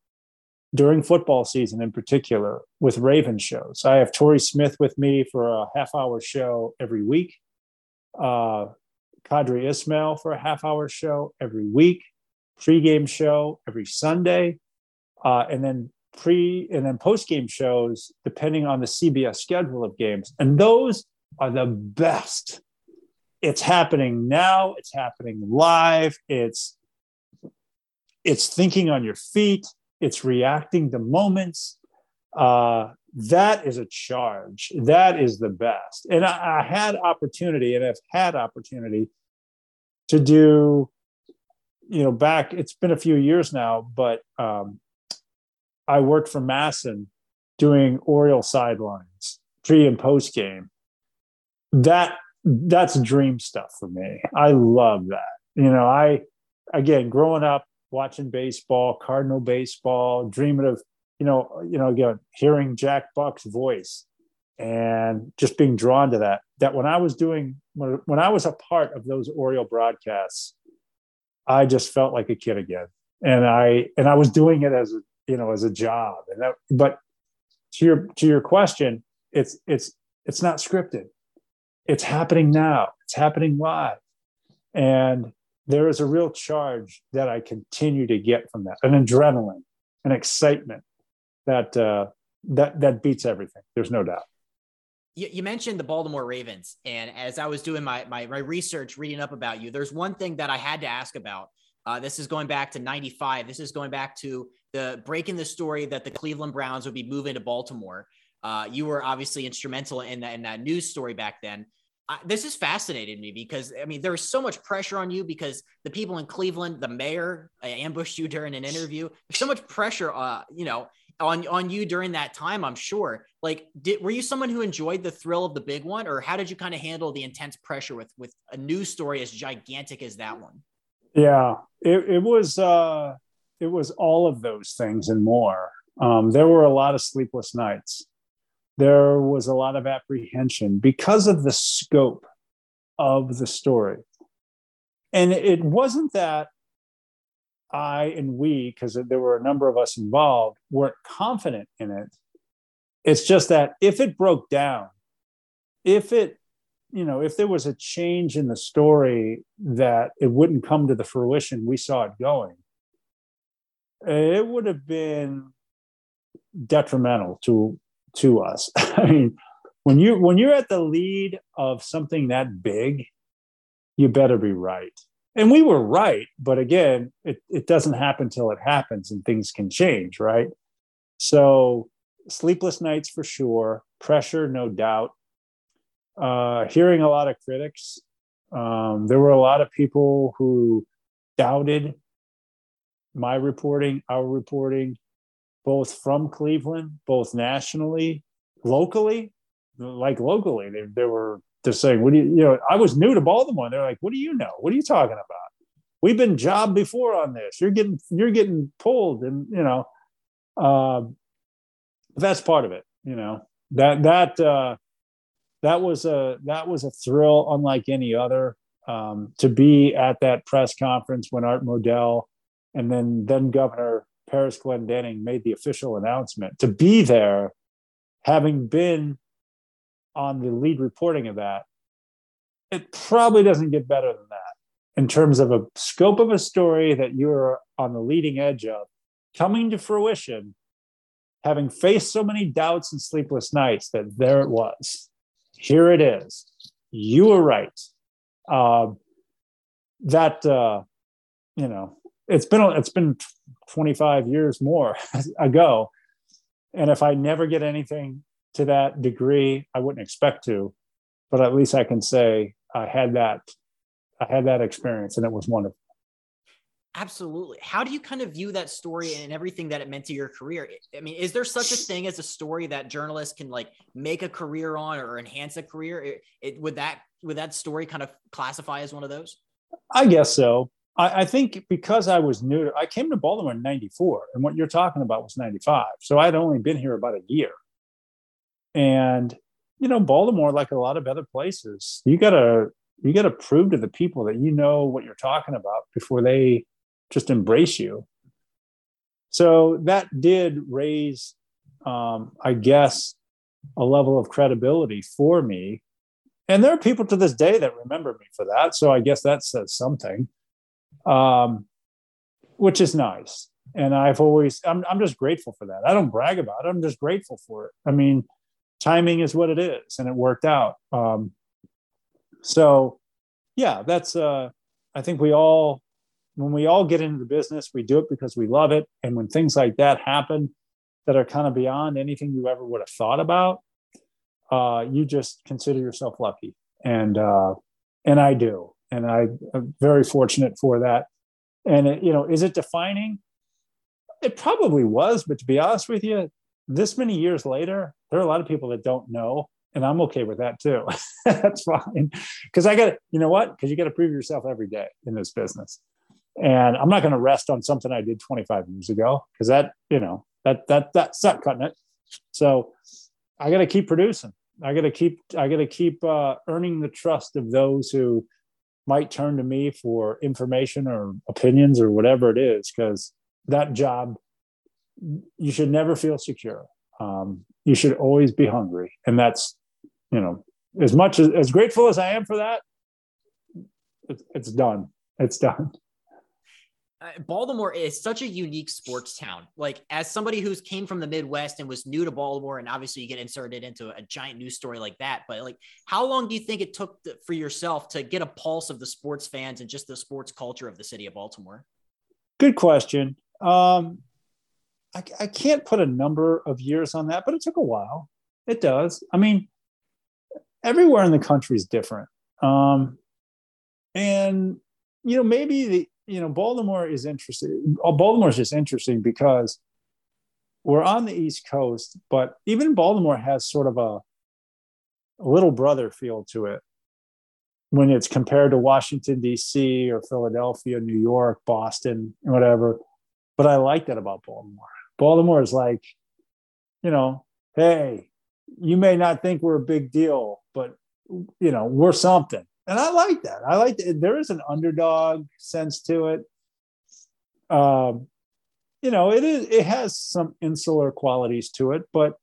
during football season, in particular, with Raven shows. I have Torrey Smith with me for a half-hour show every week, uh, Kadri Ismail for a half-hour show every week, pregame show every Sunday, uh, and then pre and then postgame shows depending on the C B S schedule of games. And those are the best. It's happening now. It's happening live. It's it's thinking on your feet. It's reacting to moments. Uh, that is a charge. That is the best. And I, I had opportunity, and I've had opportunity to do, you know, back, it's been a few years now, but um, I worked for Masson doing Oriole sidelines, pre and post game. That that's dream stuff for me. I love that. You know, I, again, growing up, watching baseball, Cardinal baseball, dreaming of, you know, you know, again, hearing Jack Buck's voice and just being drawn to that, that when I was doing, when, when I was a part of those Oriole broadcasts, I just felt like a kid again. And I, and I was doing it as a, you know, as a job. And that, but to your, to your question, it's, it's, it's not scripted. It's happening now. It's happening live. And there is a real charge that I continue to get from that, an adrenaline, an excitement that uh, that that beats everything. There's no doubt. You, you mentioned the Baltimore Ravens, and as I was doing my, my my research, reading up about you, there's one thing that I had to ask about. Uh, this is going back to ninety-five. This is going back to the breaking the story that the Cleveland Browns would be moving to Baltimore. Uh, you were obviously instrumental in, the, in that news story back then. Uh, this is fascinating to me because, I mean, there's so much pressure on you because the people in Cleveland, the mayor uh, ambushed you during an interview. There's so much pressure, uh, you know, on, on you during that time, I'm sure. Like, did, were you someone who enjoyed the thrill of the big one, or how did you kind of handle the intense pressure with, with a news story as gigantic as that one? Yeah, it, it was, uh, it was all of those things and more. Um, there were a lot of sleepless nights. There was a lot of apprehension because of the scope of the story. And it wasn't that I and we, because there were a number of us involved, weren't confident in it. It's just that if it broke down, if it, you know, if there was a change in the story that it wouldn't come to the fruition we saw it going, it would have been detrimental to to us. I mean, when you when you're at the lead of something that big, you better be right. And we were right, but again, it, it doesn't happen till it happens, and things can change, right? So sleepless nights for sure, pressure, no doubt. Uh, hearing a lot of critics. Um, there were a lot of people who doubted my reporting, our reporting, both from Cleveland, both nationally, locally, like locally, they, they were just saying, what do you, you know, I was new to Baltimore. They're like, what do you know? What are you talking about? We've been jobbed before on this. You're getting, you're getting pulled. And, you know, uh, that's part of it. You know, that, that, uh, that was a, that was a thrill unlike any other. Um, to be at that press conference when Art Modell and then then Governor Paris Glendening made the official announcement, to be there, having been on the lead reporting of that, it probably doesn't get better than that in terms of a scope of a story that you're on the leading edge of coming to fruition, having faced so many doubts and sleepless nights that there it was. Here it is. You were right. Uh, that, uh, you know, it's been, it's been twenty-five years more ago. And if I never get anything to that degree, I wouldn't expect to, but at least I can say I had that, I had that experience, and it was wonderful. Absolutely. How do you kind of view that story and everything that it meant to your career? I mean, is there such a thing as a story that journalists can like make a career on or enhance a career? It, it, would that, would that story kind of classify as one of those? I guess so. I, I think because I was new to, I came to Baltimore in ninety-four, and what you're talking about was ninety-five. So I'd only been here about a year, and you know, Baltimore, like a lot of other places, you gotta, you gotta prove to the people that you know what you're talking about before they just embrace you. So that did raise, um, I guess, a level of credibility for me. And there are people to this day that remember me for that. So I guess that says something, um, which is nice. And I've always, I'm, I'm just grateful for that. I don't brag about it. I'm just grateful for it. I mean, timing is what it is, and it worked out. Um, so yeah, that's, uh, I think we all, when we all get into the business, we do it because we love it. And when things like that happen that are kind of beyond anything you ever would have thought about, uh, you just consider yourself lucky. And, uh, and I do. And I am very fortunate for that. And it, you know, is it defining? It probably was, but to be honest with you, this many years later, there are a lot of people that don't know, and I'm okay with that too. That's fine. Cause I got to, you know what? Cause you got to prove yourself every day in this business. And I'm not going to rest on something I did twenty-five years ago, because that, you know, that, that, that's not cutting it. So I got to keep producing. I got to keep, I got to keep uh, earning the trust of those who might turn to me for information or opinions or whatever it is, because that job, you should never feel secure. Um, you should always be hungry. And that's, you know, as much as, as grateful as I am for that, it, it's done. It's done. Baltimore is such a unique sports town. Like, as somebody who's came from the Midwest and was new to Baltimore, and obviously you get inserted into a giant news story like that, but like, how long do you think it took to, for yourself to get a pulse of the sports fans and just the sports culture of the city of Baltimore? Good question. Um, I, I can't put a number of years on that, but it took a while. It does. I mean, everywhere in the country is different. Um, and, you know, maybe the, You know, Baltimore is interesting. Baltimore is just interesting because we're on the East Coast, but even Baltimore has sort of a, a little brother feel to it when it's compared to Washington, D C or Philadelphia, New York, Boston, whatever. But I like that about Baltimore. Baltimore is like, you know, hey, you may not think we're a big deal, but, you know, we're something. And I like that. I like that. There is an underdog sense to it. Um, you know, it is. It has some insular qualities to it, but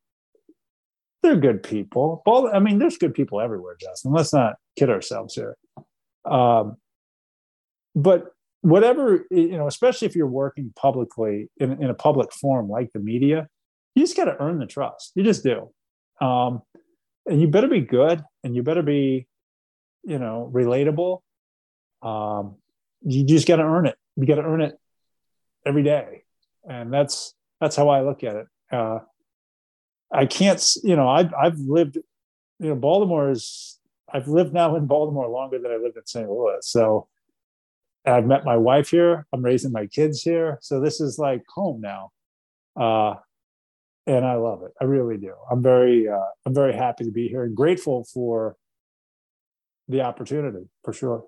they're good people. Bal- I mean, there's good people everywhere, Justin. Let's not kid ourselves here. Um, but whatever, you know, especially if you're working publicly in, in a public forum like the media, you just got to earn the trust. You just do. Um, and you better be good, and you better be, you know, relatable. Um, you just got to earn it. You got to earn it every day. And that's, that's how I look at it. Uh, I can't, you know, I've, I've lived, you know, Baltimore is, I've lived now in Baltimore longer than I lived in Saint Louis. So I've met my wife here. I'm raising my kids here. So this is like home now. Uh, and I love it. I really do. I'm very, uh, I'm very happy to be here and grateful for the opportunity, for sure.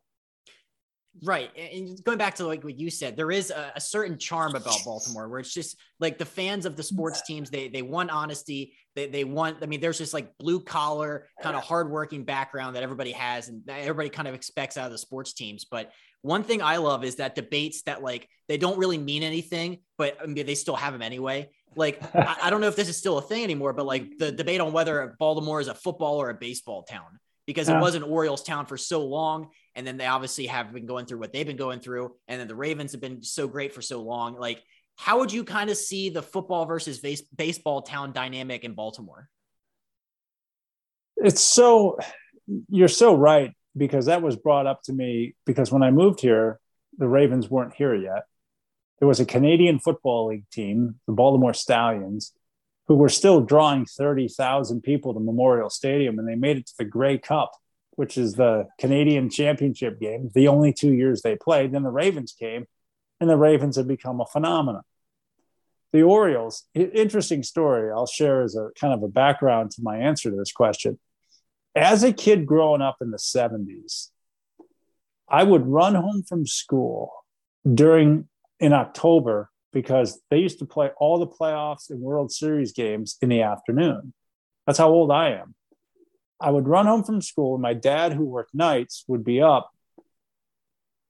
Right. And going back to like what you said, there is a, a certain charm about Baltimore where it's just like the fans of the sports teams, they they want honesty. They they want, I mean, there's this like blue collar kind of hardworking background that everybody has and that everybody kind of expects out of the sports teams. But one thing I love is that debates that like, they don't really mean anything, but I mean, they still have them anyway. Like, I, I don't know if this is still a thing anymore, but like the debate on whether Baltimore is a football or a baseball town, because it was an Orioles town for so long. And then they obviously have been going through what they've been going through. And then the Ravens have been so great for so long. Like, how would you kind of see the football versus base- baseball town dynamic in Baltimore? It's so, you're so right, because that was brought up to me because when I moved here, the Ravens weren't here yet. There was a Canadian Football League team, the Baltimore Stallions, who were still drawing thirty thousand people to Memorial Stadium, and they made it to the Grey Cup, which is the Canadian championship game, the only two years they played. Then the Ravens came, and the Ravens have become a phenomenon. The Orioles, interesting story I'll share as a kind of a background to my answer to this question. As a kid growing up in the seventies, I would run home from school during in October because they used to play all the playoffs and World Series games in the afternoon. That's how old I am. I would run home from school, and my dad, who worked nights, would be up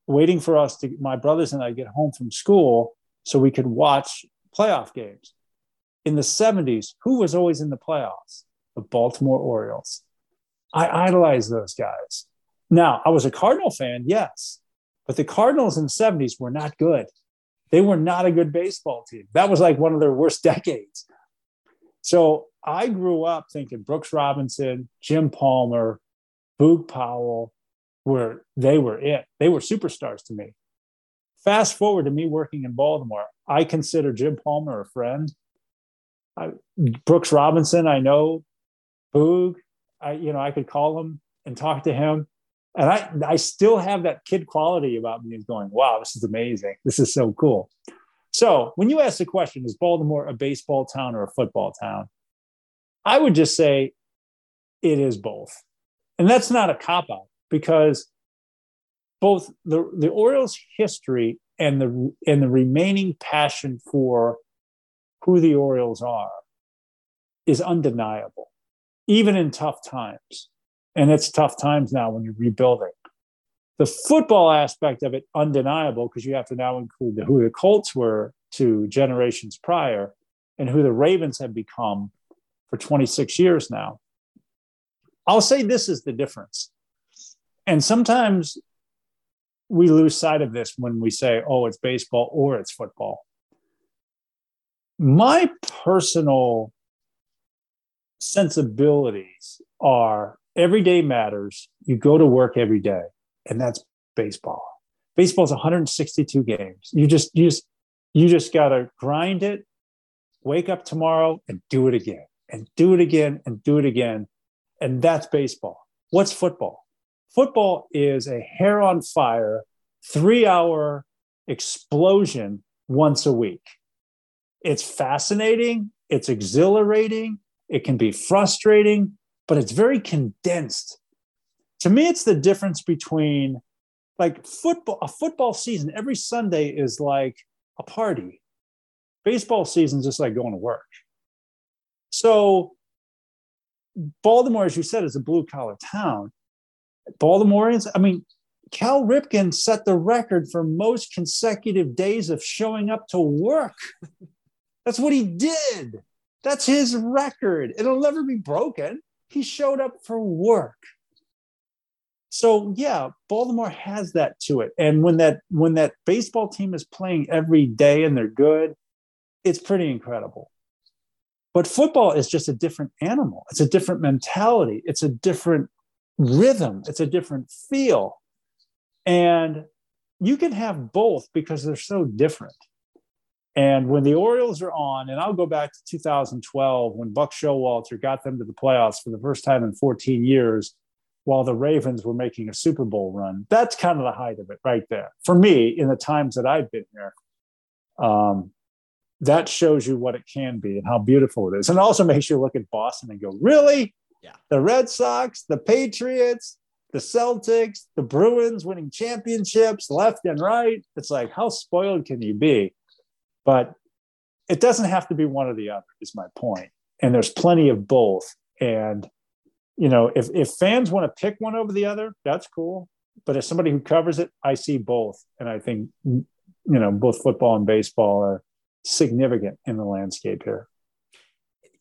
waiting for us to, my brothers and I, get home from school so we could watch playoff games. In the seventies, who was always in the playoffs? The Baltimore Orioles. I idolized those guys. Now, I was a Cardinal fan, yes, but the Cardinals in the seventies were not good. They were not a good baseball team. That was like one of their worst decades. So I grew up thinking Brooks Robinson, Jim Palmer, Boog Powell, were they were it. They were superstars to me. Fast forward to me working in Baltimore. I consider Jim Palmer a friend. I, Brooks Robinson, I know. Boog, I you know I could call him and talk to him, and I I still have that kid quality about me. Going, wow, this is amazing. This is so cool. So when you ask the question, is Baltimore a baseball town or a football town? I would just say it is both. And that's not a cop-out, because both the, the Orioles' history and the, and the remaining passion for who the Orioles are is undeniable, even in tough times. And it's tough times now when you're rebuilding. The football aspect of it, undeniable, because you have to now include the, who the Colts were two generations prior and who the Ravens have become for twenty-six years now. I'll say this is the difference. And sometimes we lose sight of this when we say, oh, it's baseball or it's football. My personal sensibilities are every day matters. You go to work every day. And that's baseball. Baseball is one hundred sixty-two games. You just you just, you just got to grind it, wake up tomorrow, and do it again, and do it again, and do it again. And that's baseball. What's football? Football is a hair on fire, three-hour explosion once a week. It's fascinating. It's exhilarating. It can be frustrating, but it's very condensed. To me, it's the difference between like football, a football season every Sunday is like a party. Baseball season is just like going to work. So Baltimore, as you said, is a blue collar town. Baltimoreans, I mean, Cal Ripken set the record for most consecutive days of showing up to work. That's what he did. That's his record. It'll never be broken. He showed up for work. So yeah, Baltimore has that to it. And when that when that baseball team is playing every day and they're good, it's pretty incredible. But football is just a different animal. It's a different mentality. It's a different rhythm. It's a different feel. And you can have both because they're so different. And when the Orioles are on, and I'll go back to two thousand twelve when Buck Showalter got them to the playoffs for the first time in fourteen years, while the Ravens were making a Super Bowl run. That's kind of the height of it right there. For me, in the times that I've been here, um, that shows you what it can be and how beautiful it is. And also makes you look at Boston and go, really? Yeah. The Red Sox, the Patriots, the Celtics, the Bruins winning championships left and right. It's like, how spoiled can you be? But it doesn't have to be one or the other, is my point. And there's plenty of both. And, you know, if, if fans want to pick one over the other, that's cool. But as somebody who covers it, I see both. And I think, you know, both football and baseball are significant in the landscape here.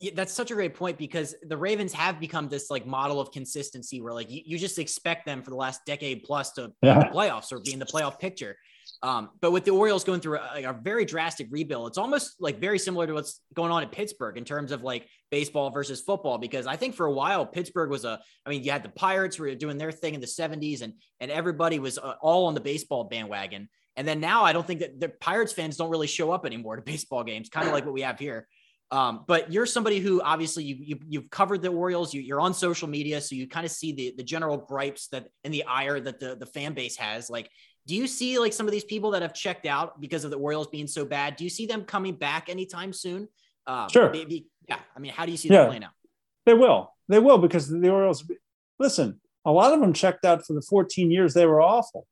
Yeah, that's such a great point, because the Ravens have become this like model of consistency where like you, you just expect them for the last decade plus to yeah. be in the playoffs or be in the playoff picture. Um, but with the Orioles going through a, like a very drastic rebuild, it's almost like very similar to what's going on at Pittsburgh in terms of like baseball versus football, because I think for a while Pittsburgh was a, I mean, you had the Pirates were doing their thing in the seventies and, and everybody was uh, all on the baseball bandwagon. And then now I don't think that the Pirates fans don't really show up anymore to baseball games, kind of like what we have here. Um, but you're somebody who obviously you, you, you've covered the Orioles, you, you're on social media. So you kind of see the, the general gripes that and the ire that the, the fan base has. Like, do you see like some of these people that have checked out because of the Orioles being so bad? Do you see them coming back anytime soon? Um, sure. Maybe, yeah. I mean, how do you see yeah. them playing out? They will. They will, because the Orioles, listen, a lot of them checked out for the fourteen years they were awful.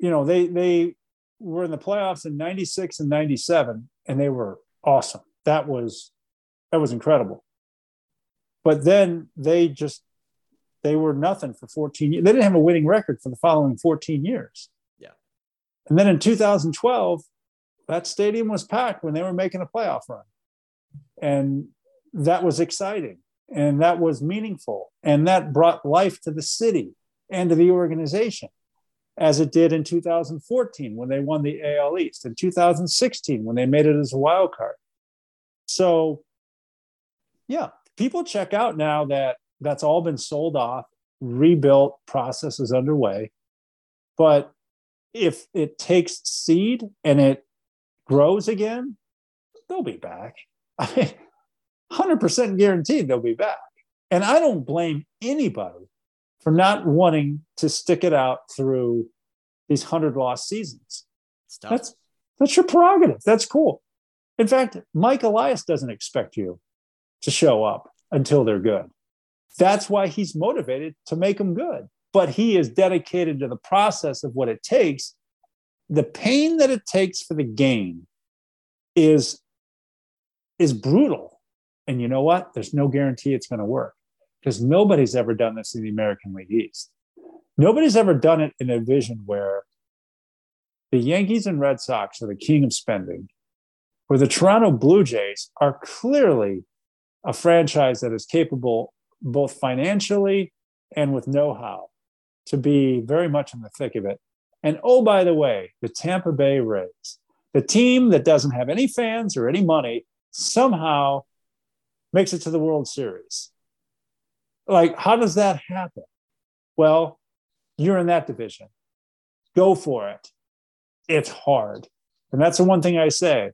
You know, they, they were in the playoffs in ninety-six and ninety-seven, and they were awesome. That was, that was incredible. But then they just, they were nothing for fourteen years. They didn't have a winning record for the following fourteen years. Yeah. And then in two thousand twelve, that stadium was packed when they were making a playoff run. And that was exciting. And that was meaningful. And that brought life to the city and to the organization, as it did in two thousand fourteen when they won the A L East, in two thousand sixteen when they made it as a wild card. So, yeah, people check out now that that's all been sold off, rebuilt process is underway. But if it takes seed and it grows again, they'll be back. I mean, one hundred percent guaranteed they'll be back. And I don't blame anybody for not wanting to stick it out through these one hundred loss seasons. That's, that's your prerogative. That's cool. In fact, Mike Elias doesn't expect you to show up until they're good. That's why he's motivated to make them good. But he is dedicated to the process of what it takes. The pain that it takes for the gain is, is brutal. And you know what? There's no guarantee it's going to work, because nobody's ever done this in the American League East. Nobody's ever done it in a division where the Yankees and Red Sox are the king of spending, where the Toronto Blue Jays are clearly a franchise that is capable both financially and with know-how to be very much in the thick of it. And oh, by the way, the Tampa Bay Rays, the team that doesn't have any fans or any money, somehow makes it to the World Series. Like, how does that happen? Well, you're in that division. Go for it. It's hard. And that's the one thing I say.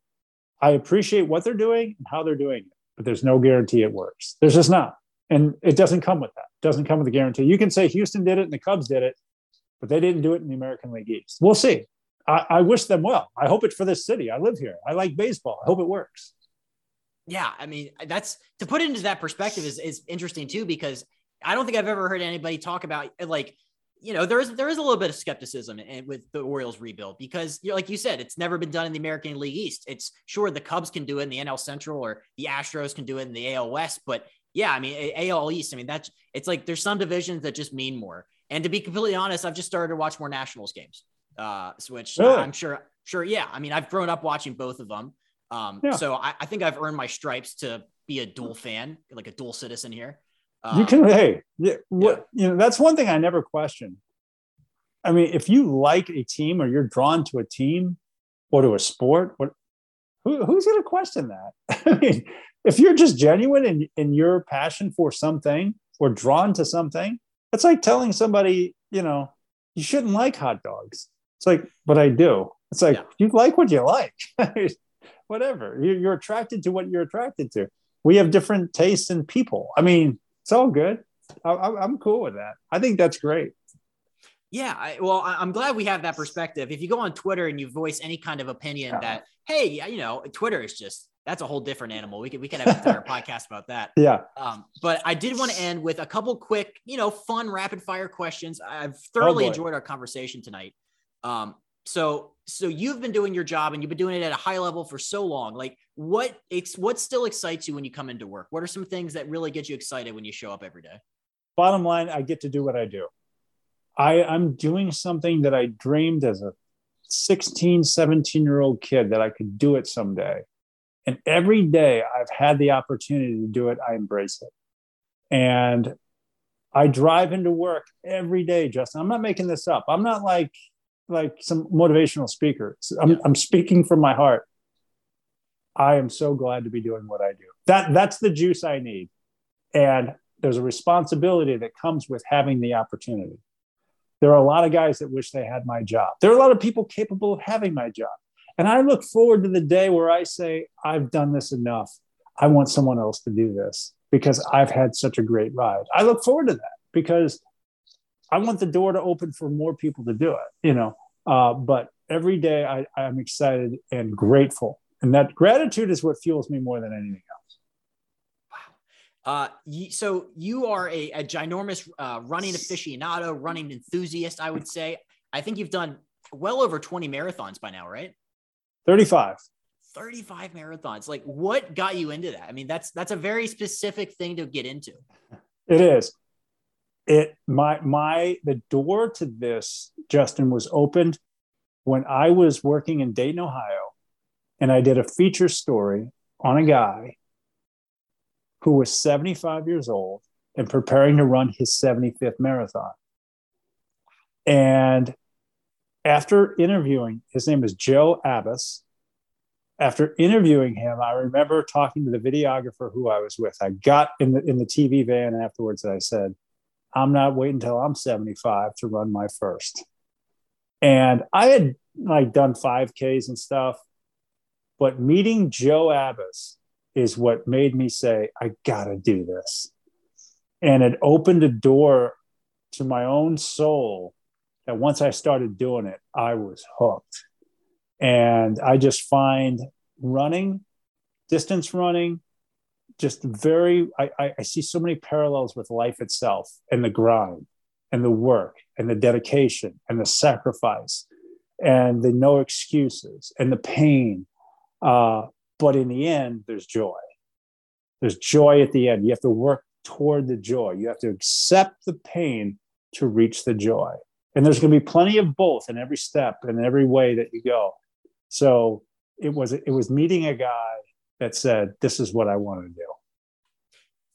I appreciate what they're doing and how they're doing it, but there's no guarantee it works. There's just not. And it doesn't come with that. It doesn't come with a guarantee. You can say Houston did it and the Cubs did it, but they didn't do it in the American League East. We'll see. I, I wish them well. I hope it's for this city. I live here. I like baseball. I hope it works. Yeah. I mean, that's, to put it into that perspective is, is interesting too, because I don't think I've ever heard anybody talk about, like, you know, there is, there is a little bit of skepticism in, with the Orioles rebuild, because, you know, like you said, it's never been done in the American League East. It's sure the Cubs can do it in the N L Central, or the Astros can do it in the A L West, but yeah, I mean, A L East, I mean, that's, it's like, there's some divisions that just mean more. And to be completely honest, I've just started to watch more Nationals games, uh, which really? uh, I'm sure, sure. Yeah. I mean, I've grown up watching both of them. Um, yeah. So I, I think I've earned my stripes to be a dual fan, like a dual citizen here. Um, you can, hey, yeah, what, yeah. you know, that's one thing I never question. I mean, if you like a team or you're drawn to a team or to a sport, what, who, who's going to question that? I mean, if you're just genuine in, in your passion for something or drawn to something, it's like telling somebody, you know, you shouldn't like hot dogs. It's like, but I do. It's like, yeah. you like what you like. Whatever. You're attracted to what you're attracted to. We have different tastes in people. I mean, it's all good. I'm cool with that. I think that's great. Yeah, I, well, I'm glad we have that perspective. If you go on Twitter and you voice any kind of opinion yeah. that, hey, yeah, you know, Twitter is just, that's a whole different animal. We could, we could have an entire podcast about that. Yeah. Um, but I did want to end with a couple quick, you know, fun rapid fire questions. I've thoroughly oh enjoyed our conversation tonight. Um, so, so you've been doing your job and you've been doing it at a high level for so long. Like what it's, what still excites you when you come into work? What are some things that really get you excited when you show up every day? Bottom line, I get to do what I do. I, I'm doing something that I dreamed as a sixteen, seventeen year old kid that I could do it someday. And every day I've had the opportunity to do it, I embrace it. And I drive into work every day, Justin. I'm not making this up. I'm not like, like some motivational speaker. I'm, yeah. I'm speaking from my heart. I am so glad to be doing what I do. That that's the juice I need. And there's a responsibility that comes with having the opportunity. There are a lot of guys that wish they had my job. There are a lot of people capable of having my job. And I look forward to the day where I say, I've done this enough. I want someone else to do this because I've had such a great ride. I look forward to that because I want the door to open for more people to do it, you know, uh, but every day I, I'm excited and grateful. And that gratitude is what fuels me more than anything else. Wow. Uh, you, so you are a, a ginormous uh, running aficionado, running enthusiast, I would say. I think you've done well over twenty marathons by now, right? thirty-five. thirty-five marathons. Like what got you into that? I mean, that's, that's a very specific thing to get into. It is. It, my, my, the door to this, Justin, was opened when I was working in Dayton, Ohio, and I did a feature story on a guy who was seventy-five years old and preparing to run his seventy-fifth marathon. And after interviewing, his name is Joe Abbas. After interviewing him, I remember talking to the videographer who I was with. I got in the, in the T V van afterwards and I said, I'm not waiting until I'm seventy-five to run my first. And I had like done five Ks and stuff, but meeting Joe Abbas is what made me say, I gotta do this. And it opened a door to my own soul that once I started doing it, I was hooked. And I just find running, distance running, just very, I, I see so many parallels with life itself and the grind and the work and the dedication and the sacrifice and the no excuses and the pain. Uh, but in the end, there's joy. There's joy at the end. You have to work toward the joy. You have to accept the pain to reach the joy. And there's going to be plenty of both in every step and every way that you go. So it was, it was meeting a guy that said, this is what I want to do.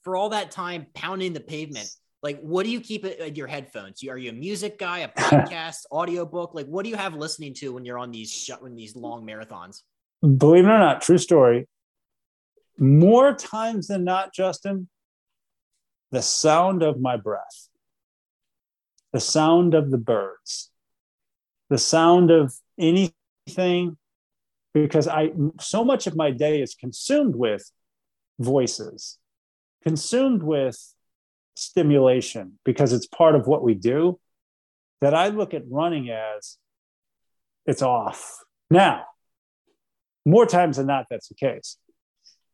For all that time pounding the pavement, like what do you keep in your headphones? Are you a music guy, a podcast, audiobook? Like what do you have listening to when you're on these, when these long marathons? Believe it or not, true story. More times than not, Justin, the sound of my breath, the sound of the birds, the sound of anything. Because I, so much of my day is consumed with voices, consumed with stimulation, because it's part of what we do, that I look at running as it's off. Now, more times than not, that's the case.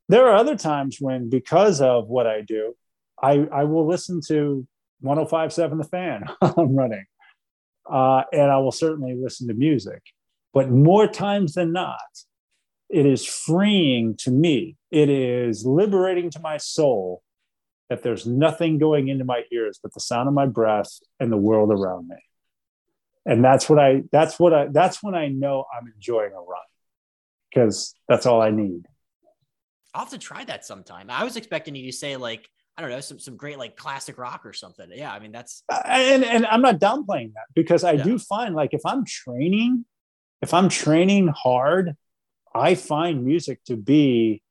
There are other times when, because of what I do, I, I will listen to one oh five point seven The Fan while I'm running, uh, and I will certainly listen to music. But more times than not, it is freeing to me. It is liberating to my soul that there's nothing going into my ears but the sound of my breath and the world around me. And that's what I, that's what I, that's when I know I'm enjoying a run, because that's all I need. I'll have to try that sometime. I was expecting you to say like, I don't know, some, some great like classic rock or something. Yeah. I mean, that's, and, and I'm not downplaying that, because I yeah. do find like if I'm training, If I'm training hard, I find music to be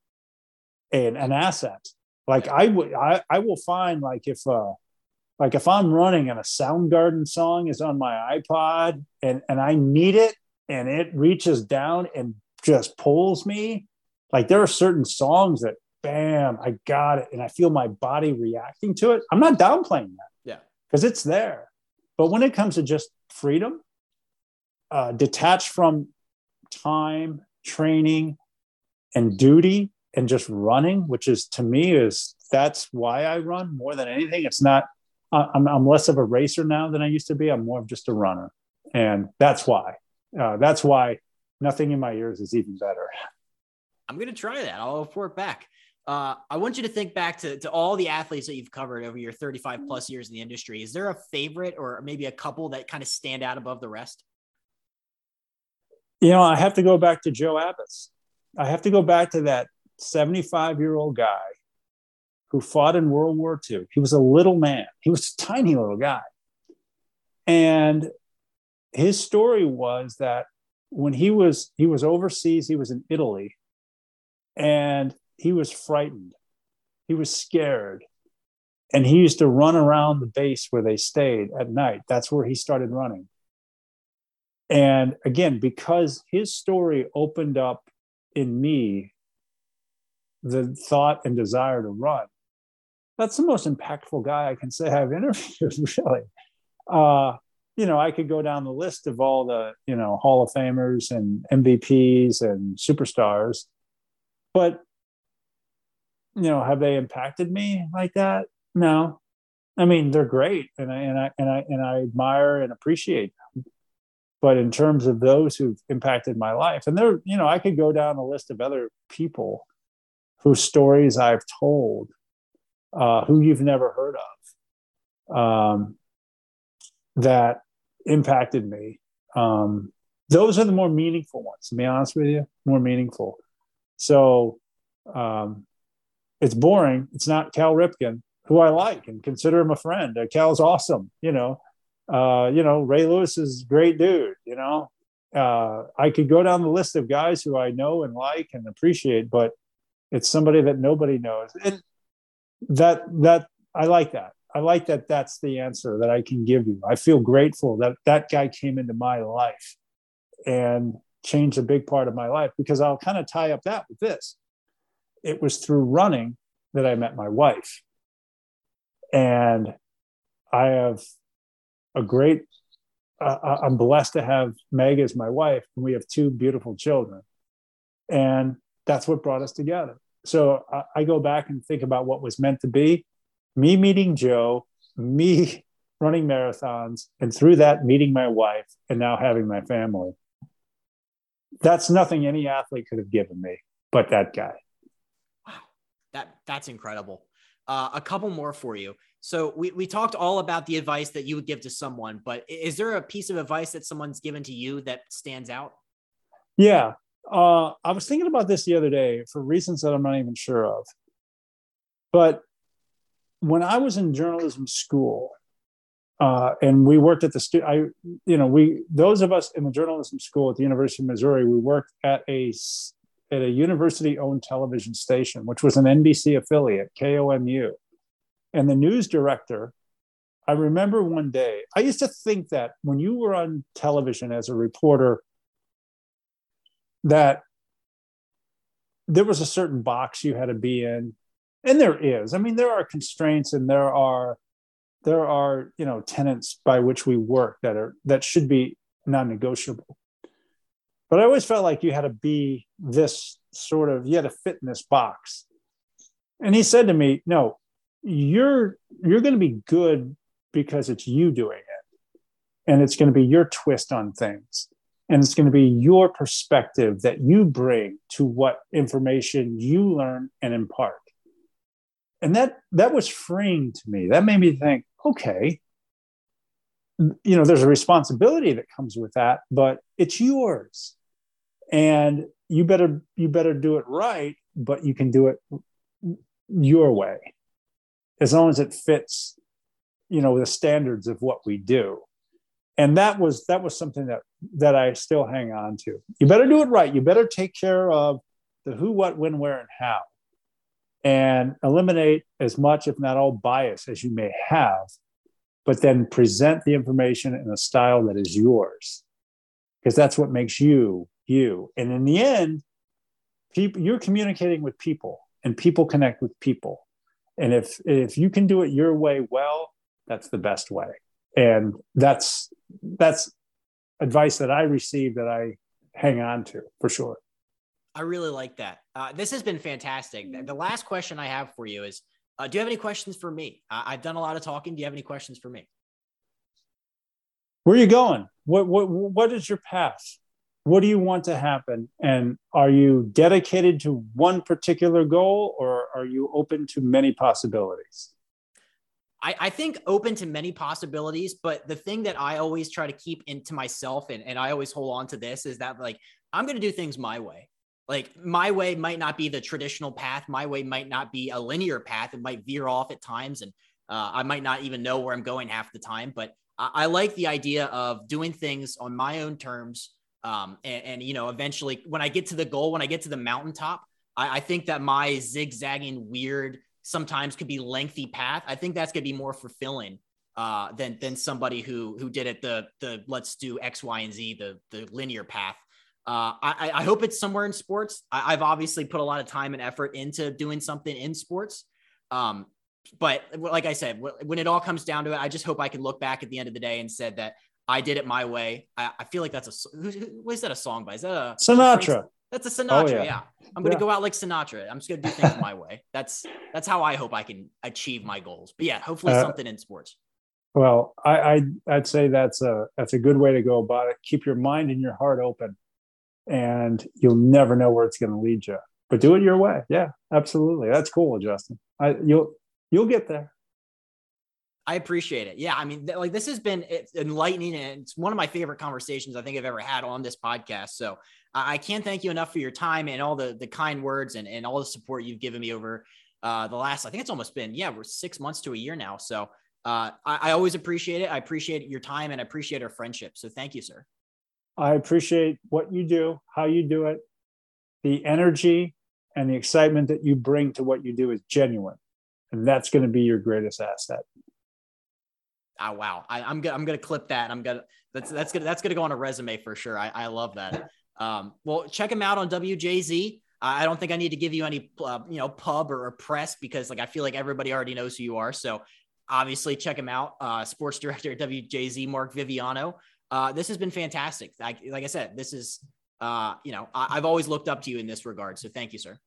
an, an asset. Like I would, I, I will find like if, uh, like if I'm running and a Soundgarden song is on my iPod and, and I need it and it reaches down and just pulls me, like there are certain songs that bam, I got it. And I feel my body reacting to it. I'm not downplaying that. Yeah. Because it's there. But when it comes to just freedom, uh, detached from time, training, and duty, and just running, which is, to me, is that's why I run more than anything. It's not, I'm, I'm less of a racer now than I used to be. I'm more of just a runner. And that's why, uh, that's why nothing in my ears is even better. I'm going to try that. I'll report back. Uh, I want you to think back to, to all the athletes that you've covered over your thirty-five plus years in the industry. Is there a favorite or maybe a couple that kind of stand out above the rest? You know, I have to go back to Joe Abbas. I have to go back to that seventy-five-year-old guy who fought in World War Two. He was a little man. He was a tiny little guy. And his story was that when he was, he was overseas, he was in Italy, and he was frightened. He was scared. And he used to run around the base where they stayed at night. That's where he started running. And again, because his story opened up in me the thought and desire to run, that's the most impactful guy I can say I've interviewed, really. Uh, you know, I could go down the list of all the, you know, Hall of Famers and M V Ps and superstars, but, you know, have they impacted me like that? No. I mean, they're great. And I, and I, and I, and I admire and appreciate them. But in terms of those who've impacted my life, and there, you know, I could go down a list of other people whose stories I've told, uh, who you've never heard of, um, that impacted me. Um, those are the more meaningful ones, to be honest with you, more meaningful. So um, it's boring. It's not Cal Ripken, who I like and consider him a friend. Uh, Cal's awesome, you know. Uh, you know, Ray Lewis is a great dude, you know. Uh, I could go down the list of guys who I know and like and appreciate, but it's somebody that nobody knows. And that, that, I like that. I like that. That's the answer that I can give you. I feel grateful that that guy came into my life and changed a big part of my life, because I'll kind of tie up that with this. It was through running that I met my wife. And I have a great, uh, I'm blessed to have Meg as my wife, and we have two beautiful children. And that's what brought us together. So I, I go back and think about what was meant to be, me meeting Joe, me running marathons, and through that, meeting my wife and now having my family. That's nothing any athlete could have given me, but that guy. Wow. That, that's incredible. Uh, a couple more for you. So we, we talked all about the advice that you would give to someone, but is there a piece of advice that someone's given to you that stands out? Yeah. Uh, I was thinking about this the other day for reasons that I'm not even sure of. But when I was in journalism school, uh, and we worked at the, stu- I, you know, we, those of us in the journalism school at the University of Missouri, we worked at a, at a university-owned television station, which was an N B C affiliate, K O M U. And the news director, I remember one day, I used to think that when you were on television as a reporter, that there was a certain box you had to be in. And there is, I mean, there are constraints, and there are, there are, you know, tenets by which we work that are, that should be non-negotiable. But I always felt like you had to be this sort of, you had to fit in this box. And he said to me, no, you're, you're going to be good because it's you doing it. And it's going to be your twist on things. And it's going to be your perspective that you bring to what information you learn and impart. And that, that was freeing to me. That made me think, okay, you know, there's a responsibility that comes with that, but it's yours. And you better, you better do it right, but you can do it your way, as long as it fits, you know, the standards of what we do. And that was, that was something that, that I still hang on to. You better do it right. You better take care of the who, what, when, where, and how, and eliminate as much, if not all, bias as you may have, but then present the information in a style that is yours, because that's what makes you, you. And in the end, people, you're communicating with people, and people connect with people. And if, if you can do it your way well, that's the best way. And that's that's advice that I received that I hang on to for sure. I really like that. Uh, this has been fantastic. The last question I have for you is, uh, do you have any questions for me? Uh, I've done a lot of talking. Do you have any questions for me? Where are you going? What what what is your path? What do you want to happen? And are you dedicated to one particular goal, or are you open to many possibilities? I, I think open to many possibilities, but the thing that I always try to keep into myself and, and I always hold on to this is that, like, I'm going to do things my way. Like, my way might not be the traditional path. My way might not be a linear path. It might veer off at times. And uh, I might not even know where I'm going half the time, but I, I like the idea of doing things on my own terms. Um, and, and, you know, eventually when I get to the goal, when I get to the mountaintop, I, I think that my zigzagging, weird, sometimes could be lengthy path, I think that's going to be more fulfilling uh, than, than somebody who, who did it, the, the, let's do X, Y, and Z, the, the linear path. Uh, I, I hope it's somewhere in sports. I, I've obviously put a lot of time and effort into doing something in sports. Um, but like I said, when it all comes down to it, I just hope I can look back at the end of the day and said that I did it my way. I, I feel like that's a, who, who is that a song by? Is that a Sinatra? That's a Sinatra. Oh, yeah. yeah. I'm going to yeah. go out like Sinatra. I'm just going to do things my way. That's, that's how I hope I can achieve my goals, but yeah, hopefully uh, something in sports. Well, I, I, I'd say that's a, that's a good way to go about it. Keep your mind and your heart open, and you'll never know where it's going to lead you, but do it your way. Yeah, absolutely. That's cool, Justin. I, you'll, you'll get there. I appreciate it. Yeah. I mean, th- like this has been enlightening, and it's one of my favorite conversations I think I've ever had on this podcast. So uh, I can't thank you enough for your time and all the the kind words and, and all the support you've given me over uh, the last, I think it's almost been, yeah, we're six months to a year now. So uh, I, I always appreciate it. I appreciate your time, and I appreciate our friendship. So thank you, sir. I appreciate what you do, how you do it. The energy and the excitement that you bring to what you do is genuine. And that's going to be your greatest asset. Oh, wow. I, I'm going to, I'm going to clip that. I'm going to, that's, that's going to, that's going to go on a resume for sure. I, I love that. Um, well, check him out on W J Z. I don't think I need to give you any, uh, you know, pub or, or press, because like, I feel like everybody already knows who you are. So obviously check him out. Uh, sports director at W J Z, Mark Viviano. Uh, this has been fantastic. Like, like I said, this is, uh, you know, I, I've always looked up to you in this regard. So thank you, sir.